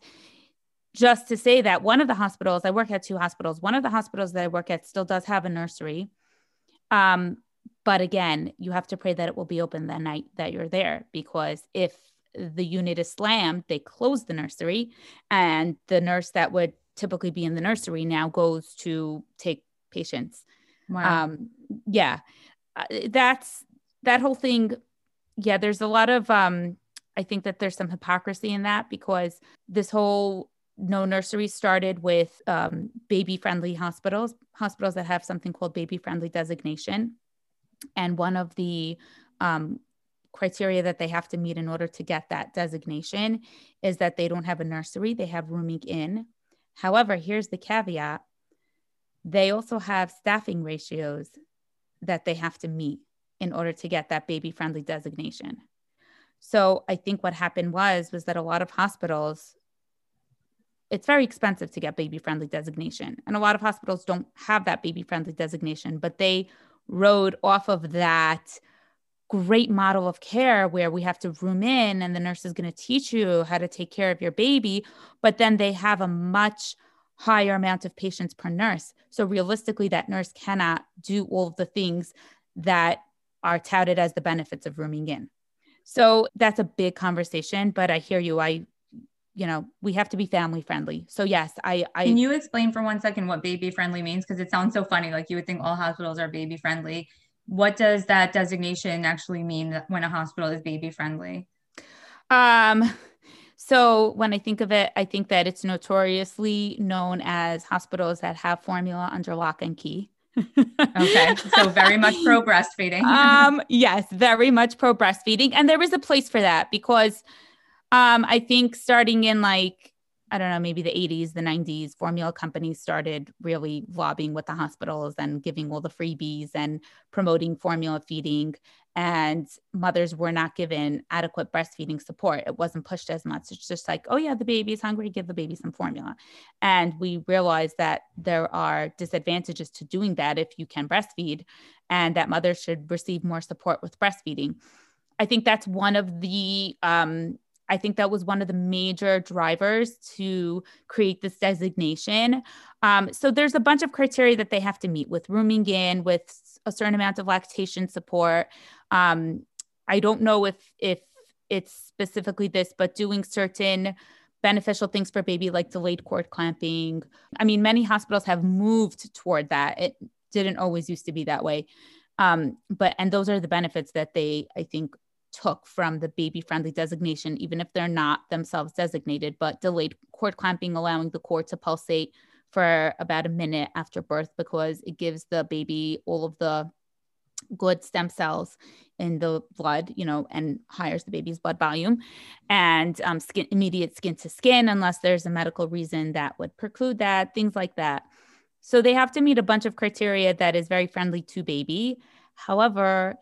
just to say that one of the hospitals, I work at two hospitals, one of the hospitals that I work at still does have a nursery. Um, but again, you have to pray that it will be open the night that you're there, because if the unit is slammed, they close the nursery, and the nurse that would typically be in the nursery now goes to take patients. Wow. Um, yeah, that's that whole thing. Yeah. There's a lot of, um, I think that there's some hypocrisy in that, because this whole no nursery started with um, baby-friendly hospitals, hospitals that have something called baby-friendly designation. And one of the um, criteria that they have to meet in order to get that designation is that they don't have a nursery, they have rooming in. However, here's the caveat. They also have staffing ratios that they have to meet in order to get that baby-friendly designation. So I think what happened was, was that a lot of hospitals, it's very expensive to get baby-friendly designation. And a lot of hospitals don't have that baby-friendly designation, but they rode off of that great model of care where we have to room in and the nurse is going to teach you how to take care of your baby, but then they have a much higher amount of patients per nurse. So realistically, that nurse cannot do all of the things that are touted as the benefits of rooming in. So that's a big conversation, but I hear you. I you know, we have to be family friendly. So yes, I, I, can you explain for one second what baby friendly means? Cause it sounds so funny. Like, you would think all hospitals are baby friendly. What does that designation actually mean when a hospital is baby friendly? Um, so when I think of it, I think that it's notoriously known as hospitals that have formula under lock and key. Okay. So very much pro breastfeeding. um, yes, very much pro breastfeeding. And there is a place for that, because Um, I think starting in like, I don't know, maybe the eighties, the nineties, formula companies started really lobbying with the hospitals and giving all the freebies and promoting formula feeding, and mothers were not given adequate breastfeeding support. It wasn't pushed as much. It's just like, oh yeah, the baby is hungry, give the baby some formula. And we realized that there are disadvantages to doing that if you can breastfeed, and that mothers should receive more support with breastfeeding. I think that's one of the, um, I think that was one of the major drivers to create this designation. Um, so there's a bunch of criteria that they have to meet, with rooming in, with a certain amount of lactation support. Um, I don't know if if it's specifically this, but doing certain beneficial things for baby, like delayed cord clamping. I mean, many hospitals have moved toward that. It didn't always used to be that way. Um, but, and those are the benefits that they, I think, took from the baby-friendly designation, even if they're not themselves designated, but delayed cord clamping, allowing the cord to pulsate for about a minute after birth, because it gives the baby all of the good stem cells in the blood, you know, and hires the baby's blood volume, and um, skin, immediate skin to skin, unless there's a medical reason that would preclude that, things like that. So they have to meet a bunch of criteria that is very friendly to baby. However,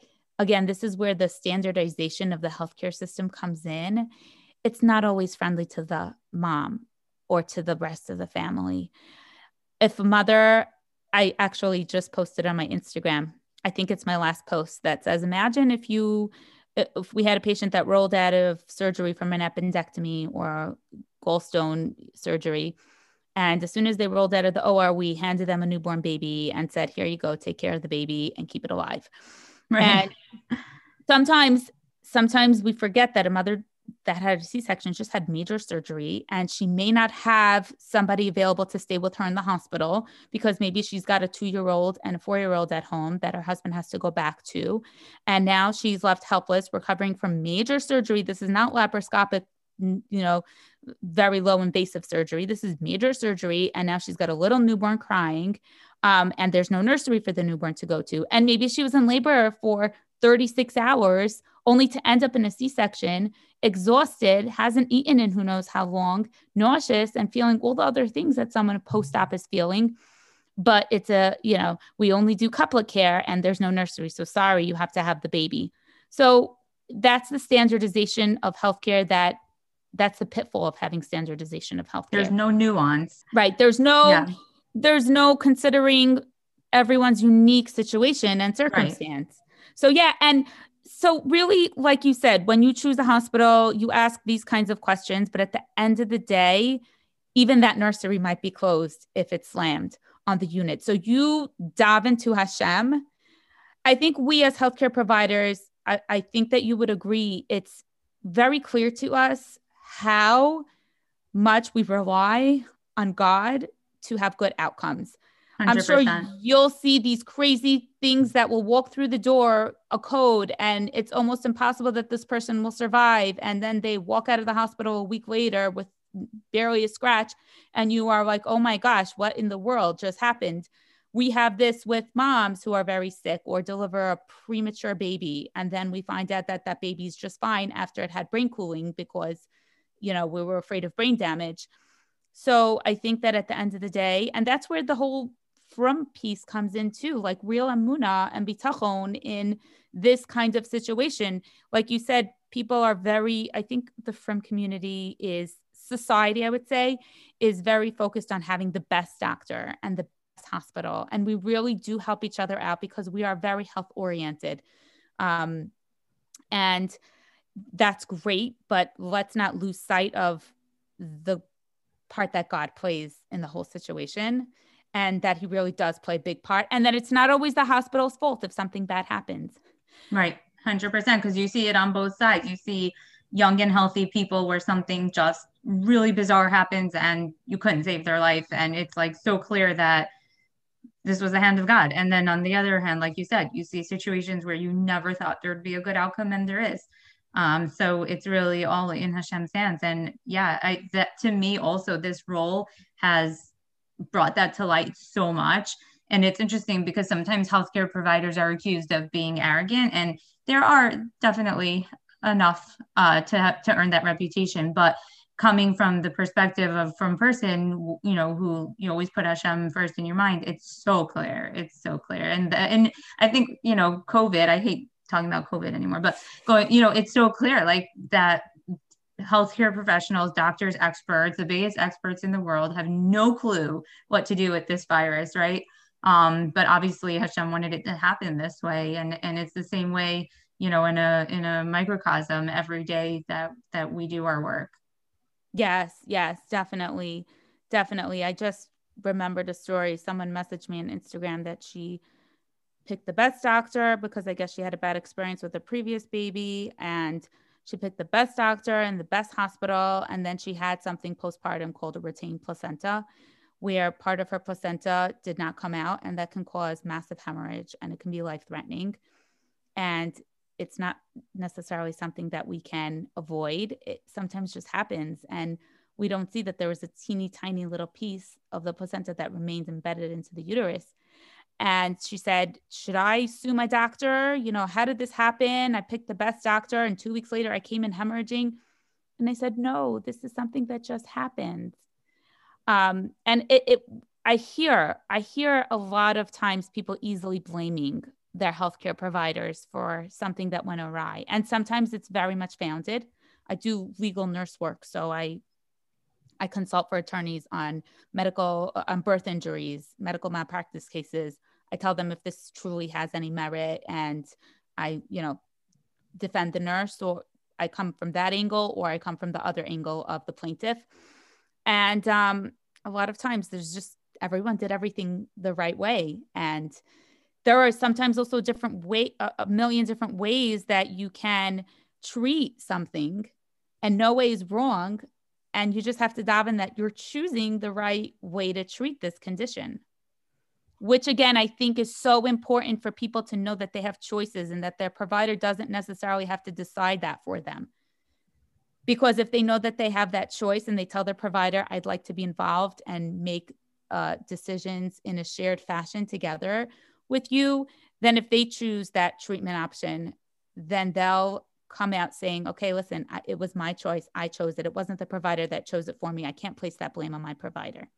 again, this is where the standardization of the healthcare system comes in. It's not always friendly to the mom or to the rest of the family. If a mother, I actually just posted on my Instagram, I think it's my last post, that says, imagine if you, if we had a patient that rolled out of surgery from an appendectomy or gallstone surgery, and as soon as they rolled out of the O R, we handed them a newborn baby and said, here you go, take care of the baby and keep it alive. Right. And sometimes, sometimes we forget that a mother that had a C-section just had major surgery, and she may not have somebody available to stay with her in the hospital, because maybe she's got a two-year-old and a four-year-old at home that her husband has to go back to. And now she's left helpless, recovering from major surgery. This is not laparoscopic you know, very low invasive surgery. This is major surgery. And now she's got a little newborn crying. Um, and there's no nursery for the newborn to go to. And maybe she was in labor for thirty-six hours only to end up in a C-section, exhausted, hasn't eaten in who knows how long, nauseous, and feeling all the other things that someone post-op is feeling. But it's a, you know, we only do couplet care and there's no nursery. So sorry, you have to have the baby. So that's the standardization of healthcare that that's the pitfall of having standardization of healthcare. There's no nuance. Right. There's no, yeah. there's no considering everyone's unique situation and circumstance. Right. So yeah. And so really, like you said, when you choose a hospital, you ask these kinds of questions, but at the end of the day, even that nursery might be closed if it's slammed on the unit. So you dive into Hashem. I think we as healthcare providers, I, I think that you would agree, it's very clear to us how much we rely on God to have good outcomes. one hundred percent. I'm sure you'll see these crazy things that will walk through the door, a code, and it's almost impossible that this person will survive. And then they walk out of the hospital a week later with barely a scratch. And you are like, oh my gosh, what in the world just happened? We have this with moms who are very sick or deliver a premature baby. And then we find out that that baby's just fine after it had brain cooling because, you know, we were afraid of brain damage. So I think that at the end of the day, and that's where the whole from piece comes in too, like real amuna and bitachon in this kind of situation. Like you said, people are very, I think the from community is society, I would say, is very focused on having the best doctor and the best hospital. And we really do help each other out because we are very health oriented. Um, and that's great, but let's not lose sight of the part that God plays in the whole situation, and that he really does play a big part, and that it's not always the hospital's fault if something bad happens. Right. one hundred percent. Because you see it on both sides. You see young and healthy people where something just really bizarre happens and you couldn't save their life. And it's like so clear that this was the hand of God. And then on the other hand, like you said, you see situations where you never thought there'd be a good outcome, and there is. Um, so it's really all in Hashem's hands. And yeah, I, that to me also, this role has brought that to light so much. And it's interesting because sometimes healthcare providers are accused of being arrogant, and there are definitely enough, uh, to have, to earn that reputation, but coming from the perspective of from person, you know, who you always put Hashem first in your mind, it's so clear. It's so clear. And, the, and I think, you know, COVID, I hate talking about COVID anymore, but going, you know, it's so clear, like that healthcare professionals, doctors, experts, the biggest experts in the world have no clue what to do with this virus. Right. Um, but obviously Hashem wanted it to happen this way. And, and it's the same way, you know, in a, in a microcosm every day that, that we do our work. Yes. Yes, definitely. Definitely. I just remembered a story. Someone messaged me on Instagram that she picked the best doctor because I guess she had a bad experience with a previous baby, and she picked the best doctor and the best hospital. And then she had something postpartum called a retained placenta, where part of her placenta did not come out, and that can cause massive hemorrhage and it can be life-threatening. And it's not necessarily something that we can avoid. It sometimes just happens. And we don't see that there was a teeny tiny little piece of the placenta that remains embedded into the uterus. And she said, should I sue my doctor? You know, how did this happen? I picked the best doctor, and two weeks later I came in hemorrhaging. And I said, no, this is something that just happened. Um, and it, it, I hear, I hear a lot of times people easily blaming their healthcare providers for something that went awry. And sometimes it's very much founded. I do legal nurse work. So I I consult for attorneys on medical, on birth injuries, medical malpractice cases. I tell them if this truly has any merit, and I, you know, defend the nurse, or I come from that angle, or I come from the other angle of the plaintiff. And um, a lot of times there's just, everyone did everything the right way. And there are sometimes also different way, a million different ways that you can treat something, and no way is wrong. And you just have to dive in that you're choosing the right way to treat this condition, which again, I think is so important for people to know that they have choices and that their provider doesn't necessarily have to decide that for them. Because if they know that they have that choice and they tell their provider, I'd like to be involved and make uh, decisions in a shared fashion together with you, then if they choose that treatment option, then they'll come out saying, okay, listen, I, it was my choice. I chose it. It wasn't the provider that chose it for me. I can't place that blame on my provider.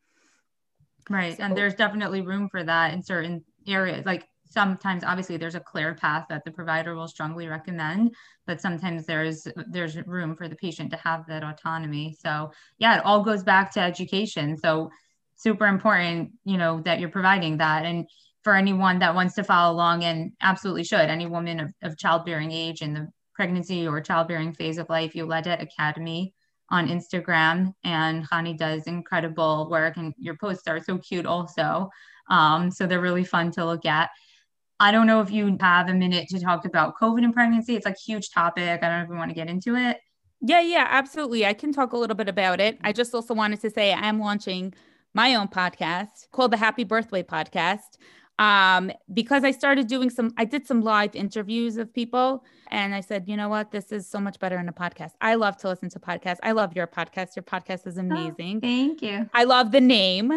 Right. So, and there's definitely room for that in certain areas. Like sometimes, obviously there's a clear path that the provider will strongly recommend, but sometimes there's, there's room for the patient to have that autonomy. So yeah, it all goes back to education. So super important, you know, that you're providing that. And for anyone that wants to follow along, and absolutely should, any woman of, of childbearing age in the pregnancy or childbearing phase of life, Yoledet Academy on Instagram, and Chanie does incredible work, and your posts are so cute also. Um, so they're really fun to look at. I don't know if you have a minute to talk about COVID and pregnancy. It's like a huge topic. I don't know if we want to get into it. Yeah, yeah, absolutely. I can talk a little bit about it. I just also wanted to say I'm launching my own podcast called the Happy Birthday Podcast. Um, because I started doing some, I did some live interviews of people, and I said, you know what, this is so much better in a podcast. I love to listen to podcasts. I love your podcast. Your podcast is amazing. Oh, thank you. I love the name.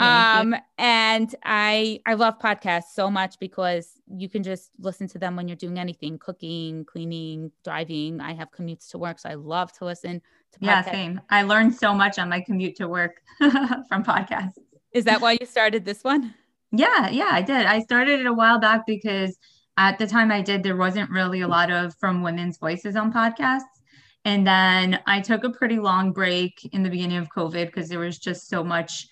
Um, and I, I love podcasts so much because you can just listen to them when you're doing anything, cooking, cleaning, driving. I have commutes to work, so I love to listen to podcasts. Yeah, same. I learned so much on my commute to work from podcasts. Is that why you started this one? Yeah, yeah, I did. I started it a while back because at the time I did, there wasn't really a lot of from women's voices on podcasts. And then I took a pretty long break in the beginning of COVID because there was just so much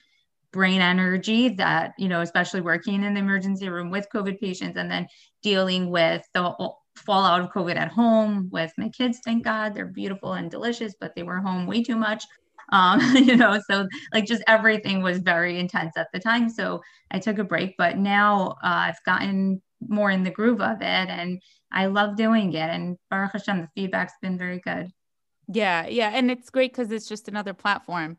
brain energy that, you know, especially working in the emergency room with COVID patients and then dealing with the fallout of COVID at home with my kids. Thank God they're beautiful and delicious, but they were home way too much. Um, you know, so like just everything was very intense at the time. So I took a break, but now uh, I've gotten more in the groove of it and I love doing it. And Baruch Hashem, the feedback's been very good. Yeah. Yeah. And it's great because it's just another platform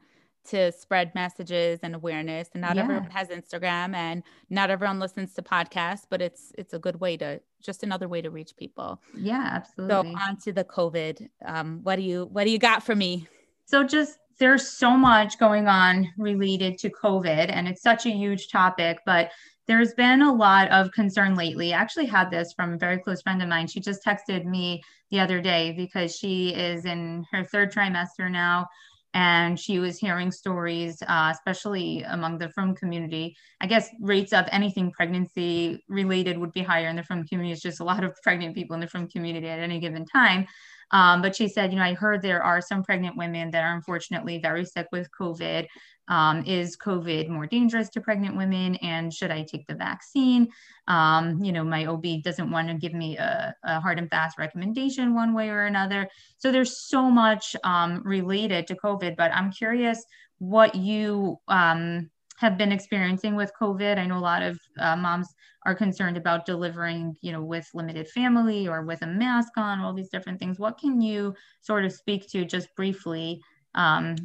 to spread messages and awareness, and not yeah. everyone has Instagram and not everyone listens to podcasts, but it's, it's a good way to just another way to reach people. Yeah, absolutely. So onto the COVID, um, what do you, what do you got for me? So just, there's so much going on related to COVID, and it's such a huge topic, but there's been a lot of concern lately. I actually had this from a very close friend of mine. She just texted me the other day because she is in her third trimester now, and she was hearing stories, uh, especially among the F R M community. I guess rates of anything pregnancy related would be higher in the F R M community. It's just a lot of pregnant people in the F R M community at any given time. Um, but she said, you know, I heard there are some pregnant women that are unfortunately very sick with COVID. Um, is COVID more dangerous to pregnant women? And should I take the vaccine? Um, you know, my O B doesn't want to give me a, a hard and fast recommendation one way or another. So there's so much um, related to COVID, but I'm curious what you um, have been experiencing with COVID. I know a lot of uh, moms are concerned about delivering, you know, with limited family or with a mask on, all these different things. What can you sort of speak to just briefly um,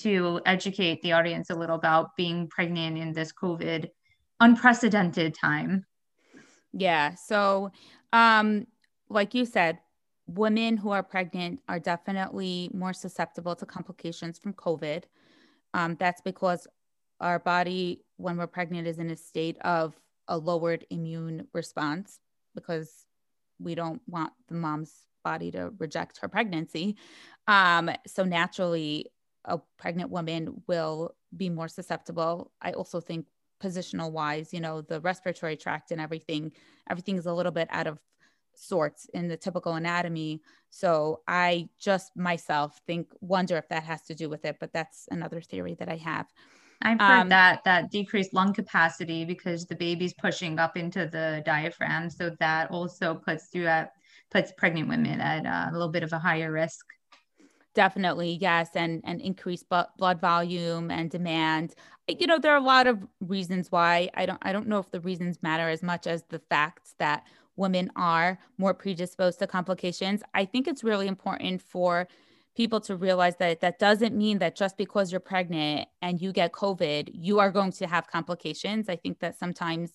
to educate the audience a little about being pregnant in this COVID unprecedented time? Yeah. So um, like you said, women who are pregnant are definitely more susceptible to complications from COVID. Um, that's because our body, when we're pregnant, is in a state of a lowered immune response because we don't want the mom's body to reject her pregnancy. Um, so naturally, a pregnant woman will be more susceptible. I also think positional wise, you know, the respiratory tract and everything, everything is a little bit out of sorts in the typical anatomy. So I just myself think, wonder if that has to do with it, but that's another theory that I have. I've heard um, that, that decreased lung capacity because the baby's pushing up into the diaphragm. So that also puts you at, puts pregnant women at uh, a little bit of a higher risk. Definitely. Yes. And, and increased bu- blood volume and demand. You know, there are a lot of reasons why. I don't, I don't know if the reasons matter as much as the facts that women are more predisposed to complications. I think it's really important for people to realize that that doesn't mean that just because you're pregnant and you get COVID, you are going to have complications. I think that sometimes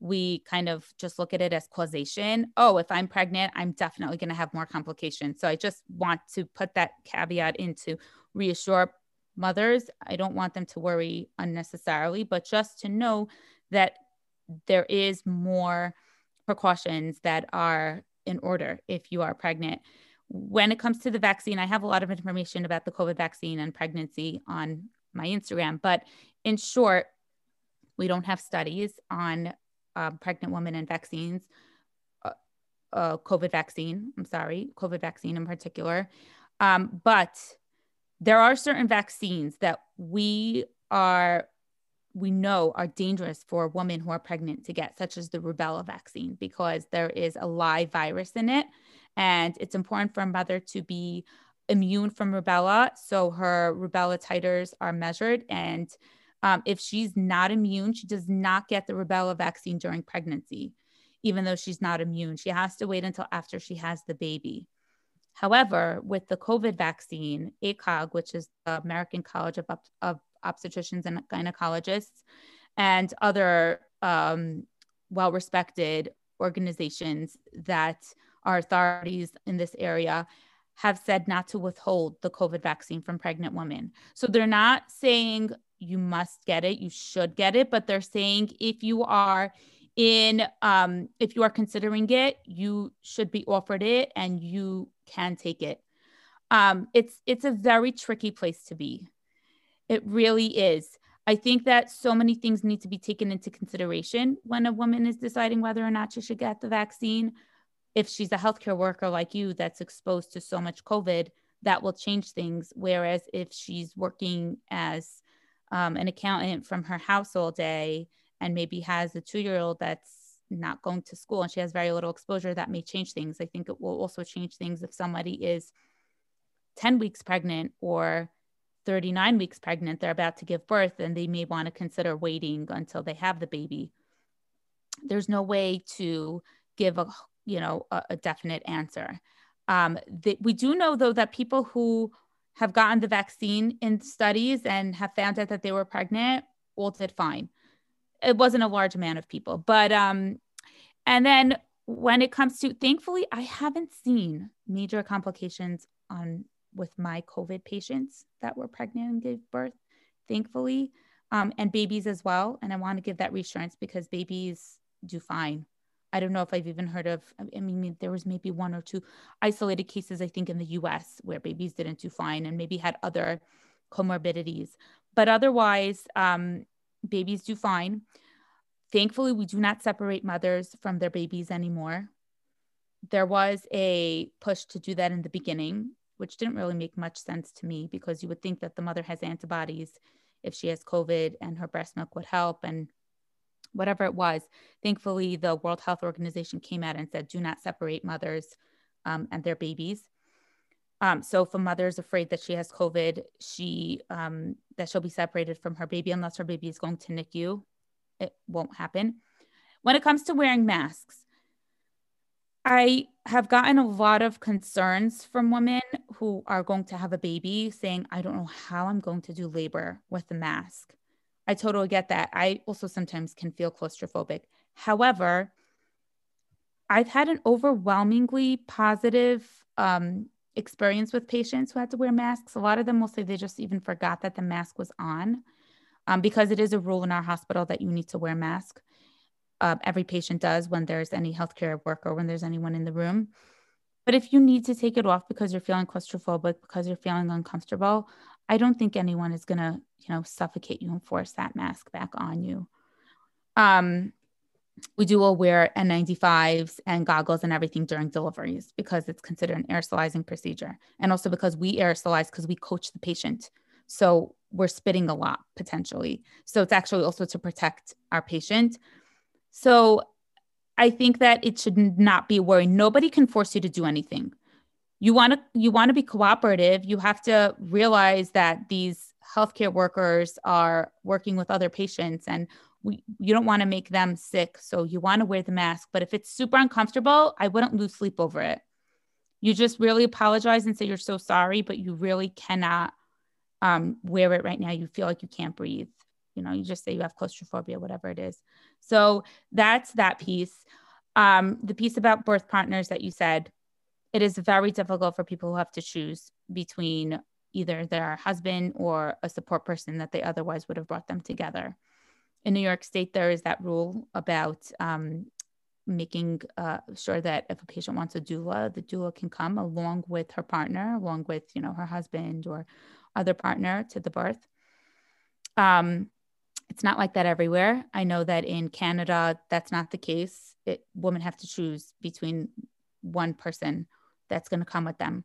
we kind of just look at it as causation. Oh, if I'm pregnant, I'm definitely going to have more complications. So I just want to put that caveat in to reassure mothers. I don't want them to worry unnecessarily, but just to know that there is more precautions that are in order if you are pregnant. When it comes to the vaccine, I have a lot of information about the COVID vaccine and pregnancy on my Instagram, but in short, we don't have studies on uh, pregnant women and vaccines, uh, uh, COVID vaccine, I'm sorry, COVID vaccine in particular. Um, but there are certain vaccines that we are we know are dangerous for women who are pregnant to get, such as the rubella vaccine, because there is a live virus in it. And it's important for a mother to be immune from rubella. So her rubella titers are measured. And um, if she's not immune, she does not get the rubella vaccine during pregnancy, even though she's not immune. She has to wait until after she has the baby. However, with the COVID vaccine, A C O G, which is the American College of, of Obstetricians and Gynecologists, and other um, well-respected organizations that are authorities in this area, have said not to withhold the COVID vaccine from pregnant women. So they're not saying you must get it, you should get it, but they're saying if you are in, um, if you are considering it, you should be offered it and you can take it. Um, it's it's a very tricky place to be. It really is. I think that so many things need to be taken into consideration when a woman is deciding whether or not she should get the vaccine. If she's a healthcare worker like you that's exposed to so much COVID, that will change things. Whereas if she's working as um, an accountant from her house all day and maybe has a two-year-old that's not going to school and she has very little exposure, that may change things. I think it will also change things if somebody is ten weeks pregnant or thirty-nine weeks pregnant, they're about to give birth, and they may want to consider waiting until they have the baby. There's no way to give a, you know, a, a definite answer. Um, the, we do know though that people who have gotten the vaccine in studies and have found out that they were pregnant all did fine. It wasn't a large amount of people, but um, and then when it comes to, thankfully, I haven't seen major complications on. with my COVID patients that were pregnant and gave birth, thankfully, um, and babies as well. And I want to give that reassurance because babies do fine. I don't know if I've even heard of, I mean, there was maybe one or two isolated cases, I think in the U S where babies didn't do fine and maybe had other comorbidities, but otherwise um, babies do fine. Thankfully, we do not separate mothers from their babies anymore. There was a push to do that in the beginning, which didn't really make much sense to me because you would think that the mother has antibodies if she has COVID and her breast milk would help and whatever it was. Thankfully, the World Health Organization came out and said, do not separate mothers um, and their babies. Um, so if a mother is afraid that she has COVID, she um, that she'll be separated from her baby unless her baby is going to N I C U. It won't happen. When it comes to wearing masks, I have gotten a lot of concerns from women who are going to have a baby saying, I don't know how I'm going to do labor with a mask. I totally get that. I also sometimes can feel claustrophobic. However, I've had an overwhelmingly positive um, experience with patients who had to wear masks. A lot of them will say they just even forgot that the mask was on um, because it is a rule in our hospital that you need to wear a mask. Uh, every patient does when there's any healthcare worker, when there's anyone in the room. But if you need to take it off because you're feeling claustrophobic, because you're feeling uncomfortable, I don't think anyone is going to, you know, suffocate you and force that mask back on you. Um, we do all wear N ninety-fives and goggles and everything during deliveries because it's considered an aerosolizing procedure. And also because we aerosolize because we coach the patient. So we're spitting a lot potentially. So it's actually also to protect our patient. So I think that it should not be worrying. Nobody can force you to do anything. You want to you want to be cooperative. You have to realize that these healthcare workers are working with other patients and we, you don't want to make them sick. So you want to wear the mask, but if it's super uncomfortable, I wouldn't lose sleep over it. You just really apologize and say you're so sorry, but you really cannot um, wear it right now. You feel like you can't breathe. you know, you just say you have claustrophobia, whatever it is. So that's that piece. Um, the piece about birth partners that you said, it is very difficult for people who have to choose between either their husband or a support person that they otherwise would have brought them together. In New York State, there is that rule about um, making uh, sure that if a patient wants a doula, the doula can come along with her partner, along with, you know, her husband or other partner to the birth. Um, it's not like that everywhere. I know that in Canada, that's not the case. It, women have to choose between one person that's going to come with them.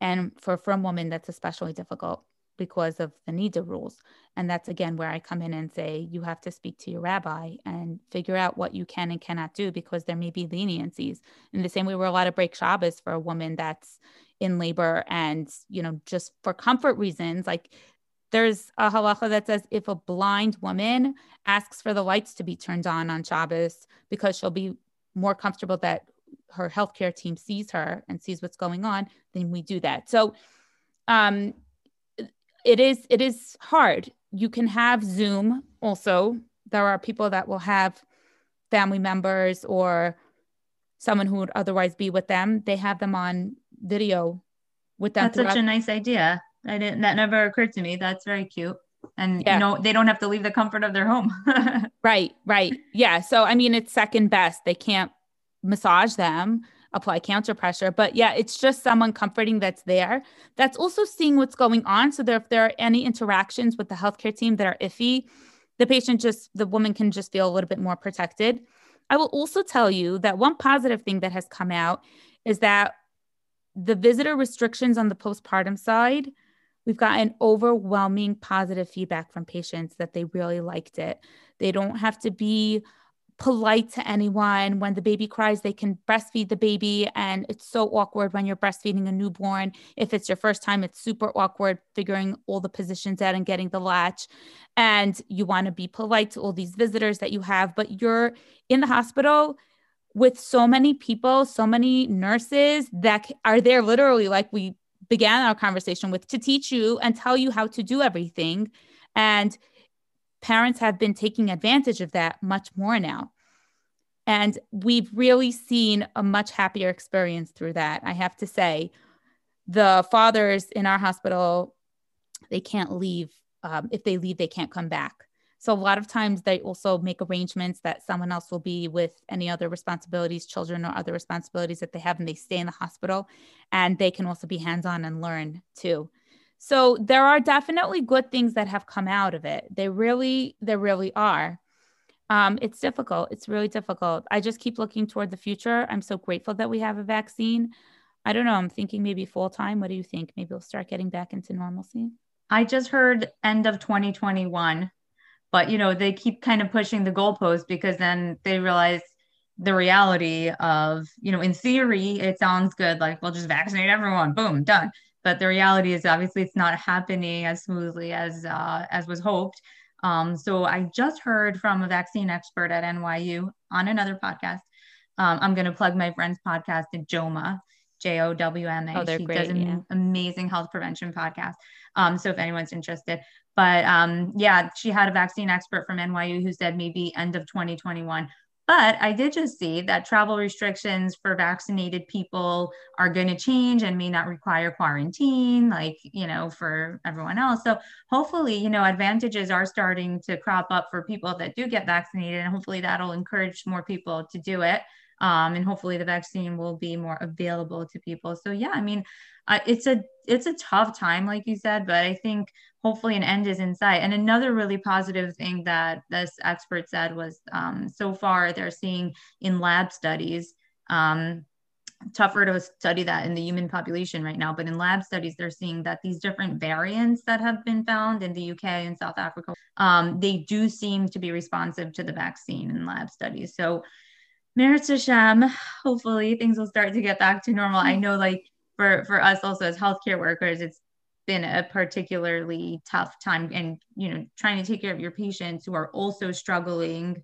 And for firm women, that's especially difficult because of the nidah rules. And that's, again, where I come in and say, you have to speak to your rabbi and figure out what you can and cannot do, because there may be leniencies. In the same way, we're allowed to break Shabbos for a woman that's in labor and, you know, just for comfort reasons. Like, there's a halacha that says if a blind woman asks for the lights to be turned on on Shabbos because she'll be more comfortable that her healthcare team sees her and sees what's going on, then we do that. So um, it is, it is hard. You can have Zoom also. There are people that will have family members or someone who would otherwise be with them. They have them on video with them. That's such a nice idea. I didn't, that never occurred to me. That's very cute. And yeah. you know, they don't have to leave the comfort of their home. Right. Right. Yeah. So, I mean, it's second best. They can't massage them, apply counter pressure. But yeah, it's just someone comforting that's there. That's also seeing what's going on. So there, if there are any interactions with the healthcare team that are iffy, the patient just, the woman can just feel a little bit more protected. I will also tell you that one positive thing that has come out is that the visitor restrictions on the postpartum side, we've gotten overwhelming positive feedback from patients that they really liked it. They don't have to be polite to anyone. When the baby cries, they can breastfeed the baby. And it's so awkward when you're breastfeeding a newborn. If it's your first time, it's super awkward figuring all the positions out and getting the latch. And you want to be polite to all these visitors that you have, but you're in the hospital with so many people, so many nurses that are there literally, like we began our conversation with, to teach you and tell you how to do everything. And parents have been taking advantage of that much more now. And we've really seen a much happier experience through that. I have to say, the fathers in our hospital, they can't leave. Um, if they leave, they can't come back. So a lot of times they also make arrangements that someone else will be with any other responsibilities, children or other responsibilities that they have, and they stay in the hospital, and they can also be hands-on and learn too. So there are definitely good things that have come out of it. They really, there really are. Um, it's difficult. It's really difficult. I just keep looking toward the future. I'm so grateful that we have a vaccine. I don't know. I'm thinking maybe full time. What do you think? Maybe we'll start getting back into normalcy. I just heard end of twenty twenty-one. But, you know, they keep kind of pushing the goalpost, because then they realize the reality of, you know, in theory, it sounds good. Like, we'll just vaccinate everyone. Boom, done. But the reality is, obviously, it's not happening as smoothly as uh, as was hoped. Um, so I just heard from a vaccine expert at N Y U on another podcast. Um, I'm going to plug my friend's podcast, JOWMA. J O W M A. Oh, they're she great, does an yeah. amazing health prevention podcast. Um, so if anyone's interested, but um, yeah, she had a vaccine expert from N Y U who said maybe end of twenty twenty-one. But I did just see that travel restrictions for vaccinated people are going to change and may not require quarantine, like, you know, for everyone else. So hopefully, you know, advantages are starting to crop up for people that do get vaccinated, and hopefully that'll encourage more people to do it. Um, and hopefully the vaccine will be more available to people. So yeah, I mean, uh, it's a, it's a tough time, like you said, but I think hopefully an end is in sight. And another really positive thing that this expert said was, um, so far they're seeing in lab studies, um, tougher to study that in the human population right now, but in lab studies, they're seeing that these different variants that have been found in the U K and South Africa, um, they do seem to be responsive to the vaccine in lab studies. So Meretz Hashem, hopefully things will start to get back to normal. I know, like, for, for us also as healthcare workers, it's been a particularly tough time, and, you know, trying to take care of your patients who are also struggling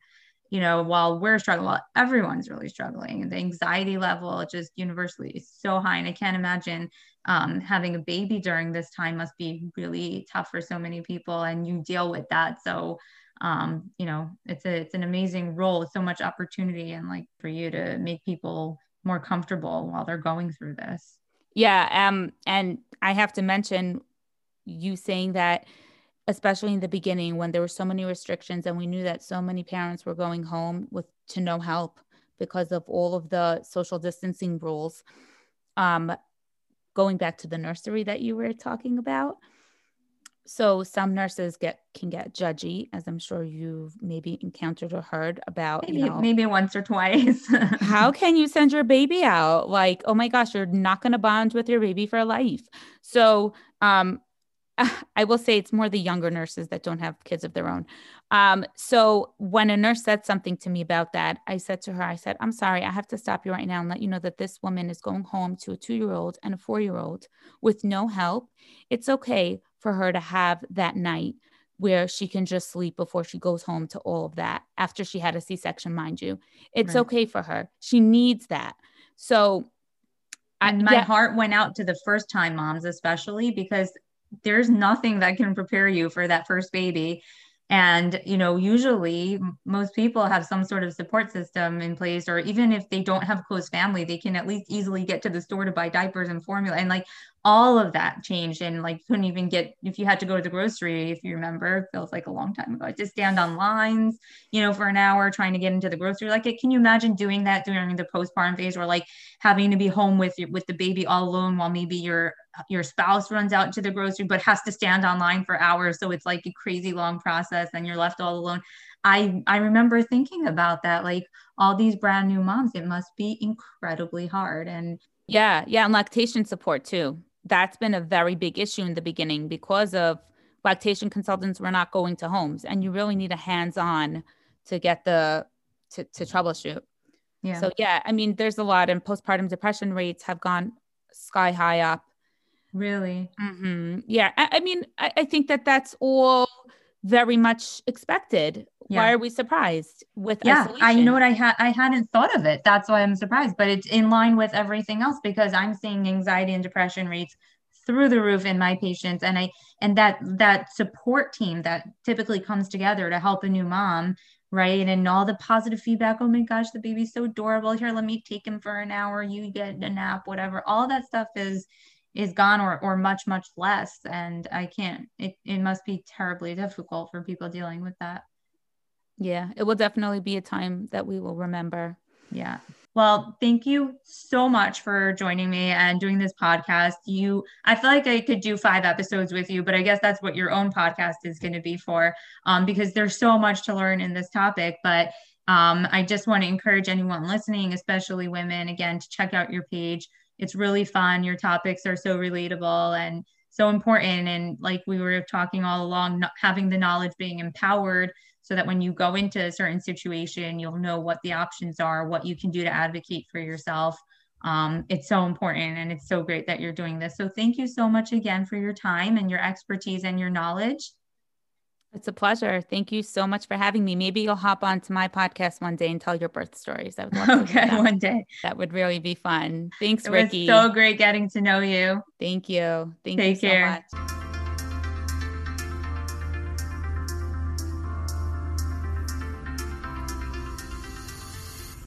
you know, while we're struggling, while everyone's really struggling, the anxiety level just universally is so high. And I can't imagine um, having a baby during this time must be really tough for so many people, and you deal with that. So, um, you know, it's a, it's an amazing role, so much opportunity, and like for you to make people more comfortable while they're going through this. Yeah. Um, and I have to mention you saying that, especially in the beginning when there were so many restrictions and we knew that so many parents were going home with to no help because of all of the social distancing rules. Um, going back to the nursery that you were talking about. So some nurses get, can get judgy, as I'm sure you've maybe encountered or heard about, maybe, you know, maybe once or twice. How can you send your baby out? Like, oh my gosh, you're not going to bond with your baby for life. So, um, I will say it's more the younger nurses that don't have kids of their own. Um, so when a nurse said something to me about that, I said to her, I said, I'm sorry, I have to stop you right now and let you know that this woman is going home to a two-year-old and a four-year-old with no help. It's okay for her to have that night where she can just sleep before she goes home to all of that after she had a C-section, mind you. It's right. Okay for her. She needs that. So and my yeah. heart went out to the first time moms, especially because there's nothing that can prepare you for that first baby. And, you know, usually most people have some sort of support system in place, or even if they don't have close family, they can at least easily get to the store to buy diapers and formula. And like all of that changed. And like, couldn't even get, if you had to go to the grocery, if you remember, it feels like a long time ago, just stand on lines, you know, for an hour trying to get into the grocery. Like, can you imagine doing that during the postpartum phase, or like having to be home with with the baby all alone while maybe your your spouse runs out to the grocery, but has to stand online for hours. So it's like a crazy long process and you're left all alone. I, I remember thinking about that, like all these brand new moms, it must be incredibly hard. And yeah. Yeah. And lactation support too. That's been a very big issue in the beginning because of lactation consultants were not going to homes, and you really need a hands-on to get the, to, to troubleshoot. Yeah. So yeah, I mean, there's a lot, and postpartum depression rates have gone sky high up. Really? Mm-hmm. Yeah. I, I mean, I, I think that that's all very much expected. Yeah. Why are we surprised with yeah, isolation? I know what I had. I hadn't thought of it. That's why I'm surprised, but it's in line with everything else because I'm seeing anxiety and depression rates through the roof in my patients. And I, and that, that support team that typically comes together to help a new mom, right? And all the positive feedback. Oh my gosh, the baby's so adorable. Here, let me take him for an hour. You get a nap, whatever. All that stuff is is gone or, or much, much less. And I can't, it, it must be terribly difficult for people dealing with that. Yeah. It will definitely be a time that we will remember. Yeah. Well, thank you so much for joining me and doing this podcast. You, I feel like I could do five episodes with you, but I guess that's what your own podcast is going to be for, um, because there's so much to learn in this topic, but um, I just want to encourage anyone listening, especially women, again, to check out your page. It's really fun. Your topics are so relatable and so important. And like we were talking all along, having the knowledge, being empowered so that when you go into a certain situation, you'll know what the options are, what you can do to advocate for yourself. Um, it's so important. And it's so great that you're doing this. So thank you so much again for your time and your expertise and your knowledge. It's a pleasure. Thank you so much for having me. Maybe you'll hop onto my podcast one day and tell your birth stories. I would love to okay, that. One day. That would really be fun. Thanks, it Ricky. It was so great getting to know you. Thank you. Thank Take you so care. Much.